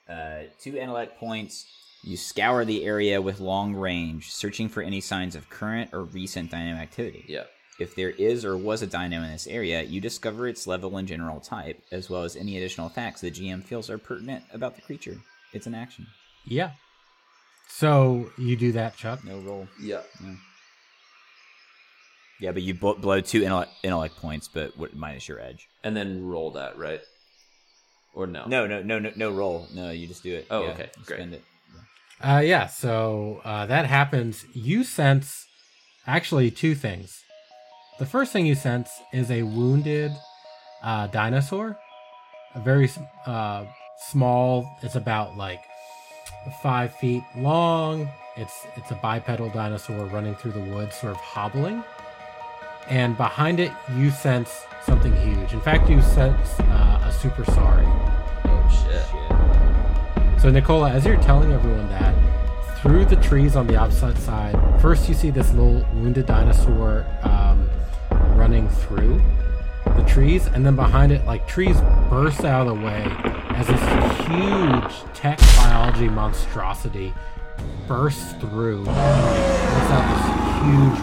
Uh, two intellect points. You scour the area with long range, searching for any signs of current or recent dino activity. Yeah. If there is or was a dino in this area, you discover its level and general type, as well as any additional facts the G M feels are pertinent about the creature. It's an action. Yeah. So you do that, Chuck? No roll. Yeah. No. Yeah, but you blow two intellect, intellect points, but minus your edge. And then roll that, right? Or no? No, no, no, no, no roll. No, you just do it. Oh, yeah, okay. Great. Spend it. Uh, yeah, so uh, that happens. You sense, actually, two things. The first thing you sense is a wounded uh, dinosaur. A very uh, small, it's about like five feet long. It's, it's a bipedal dinosaur running through the woods, sort of hobbling. And behind it, you sense something huge. In fact, you sense uh, a super sorry. Oh, shit. shit. So, Nicola, as you're telling everyone that, through the trees on the opposite side, first you see this little wounded dinosaur um, running through the trees, and then behind it, like, trees burst out of the way as this huge tech biology monstrosity bursts through and lets out this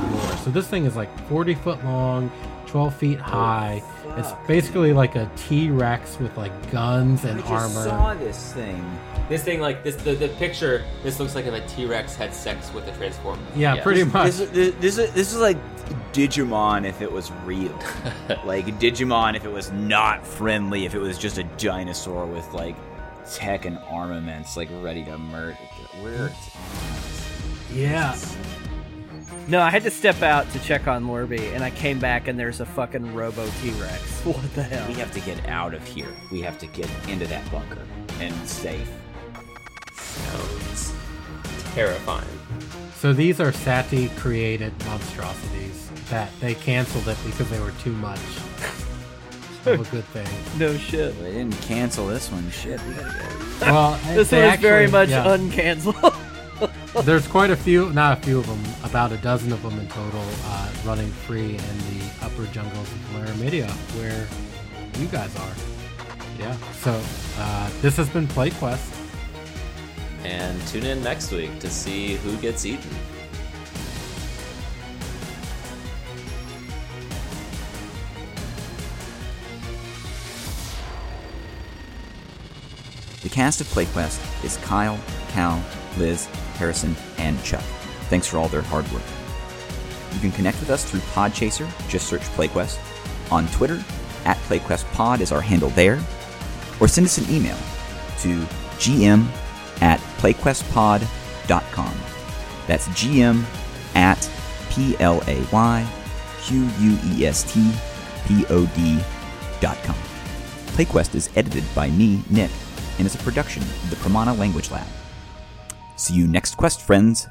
huge roar. So this thing is, like, forty foot long, twelve feet high. Oh, it's basically like a T-Rex with like guns and I just armor. I saw this thing. This thing, like this, the, the picture. This looks like if a T-Rex had sex with a transformer. Yeah, yeah. Pretty much. This, this, this, is, this is like Digimon if it was real. Like Digimon if it was not friendly. If it was just a dinosaur with like tech and armaments, like ready to murder. Weird. Yeah. No, I had to step out to check on Lorby, and I came back, and there's a fucking Robo T-Rex. What the hell? We have to get out of here. We have to get into that bunker and safe. Sounds terrifying. So these are Sati-created monstrosities that they canceled it because they were too much of a good thing. No shit. Well, they didn't cancel this one. Shit, we gotta go. Well, this one is very much yeah. uncanceled. There's quite a few, not a few of them, about a dozen of them in total, uh, running free in the upper jungles of Laramidia, where you guys are. Yeah. So uh, this has been PlayQuest. And tune in next week to see who gets eaten. The cast of PlayQuest is Kyle, Cal, Liz, Harrison, and Chuck. Thanks for all their hard work. You can connect with us through Podchaser, just search PlayQuest. On Twitter, at PlayQuestPod is our handle there. Or send us an email to gm at playquestpod.com. That's gm at P L A Y Q U E S T P O D dot com. PlayQuest is edited by me, Nick, and is a production of the Pramana Language Lab. See you next quest, friends.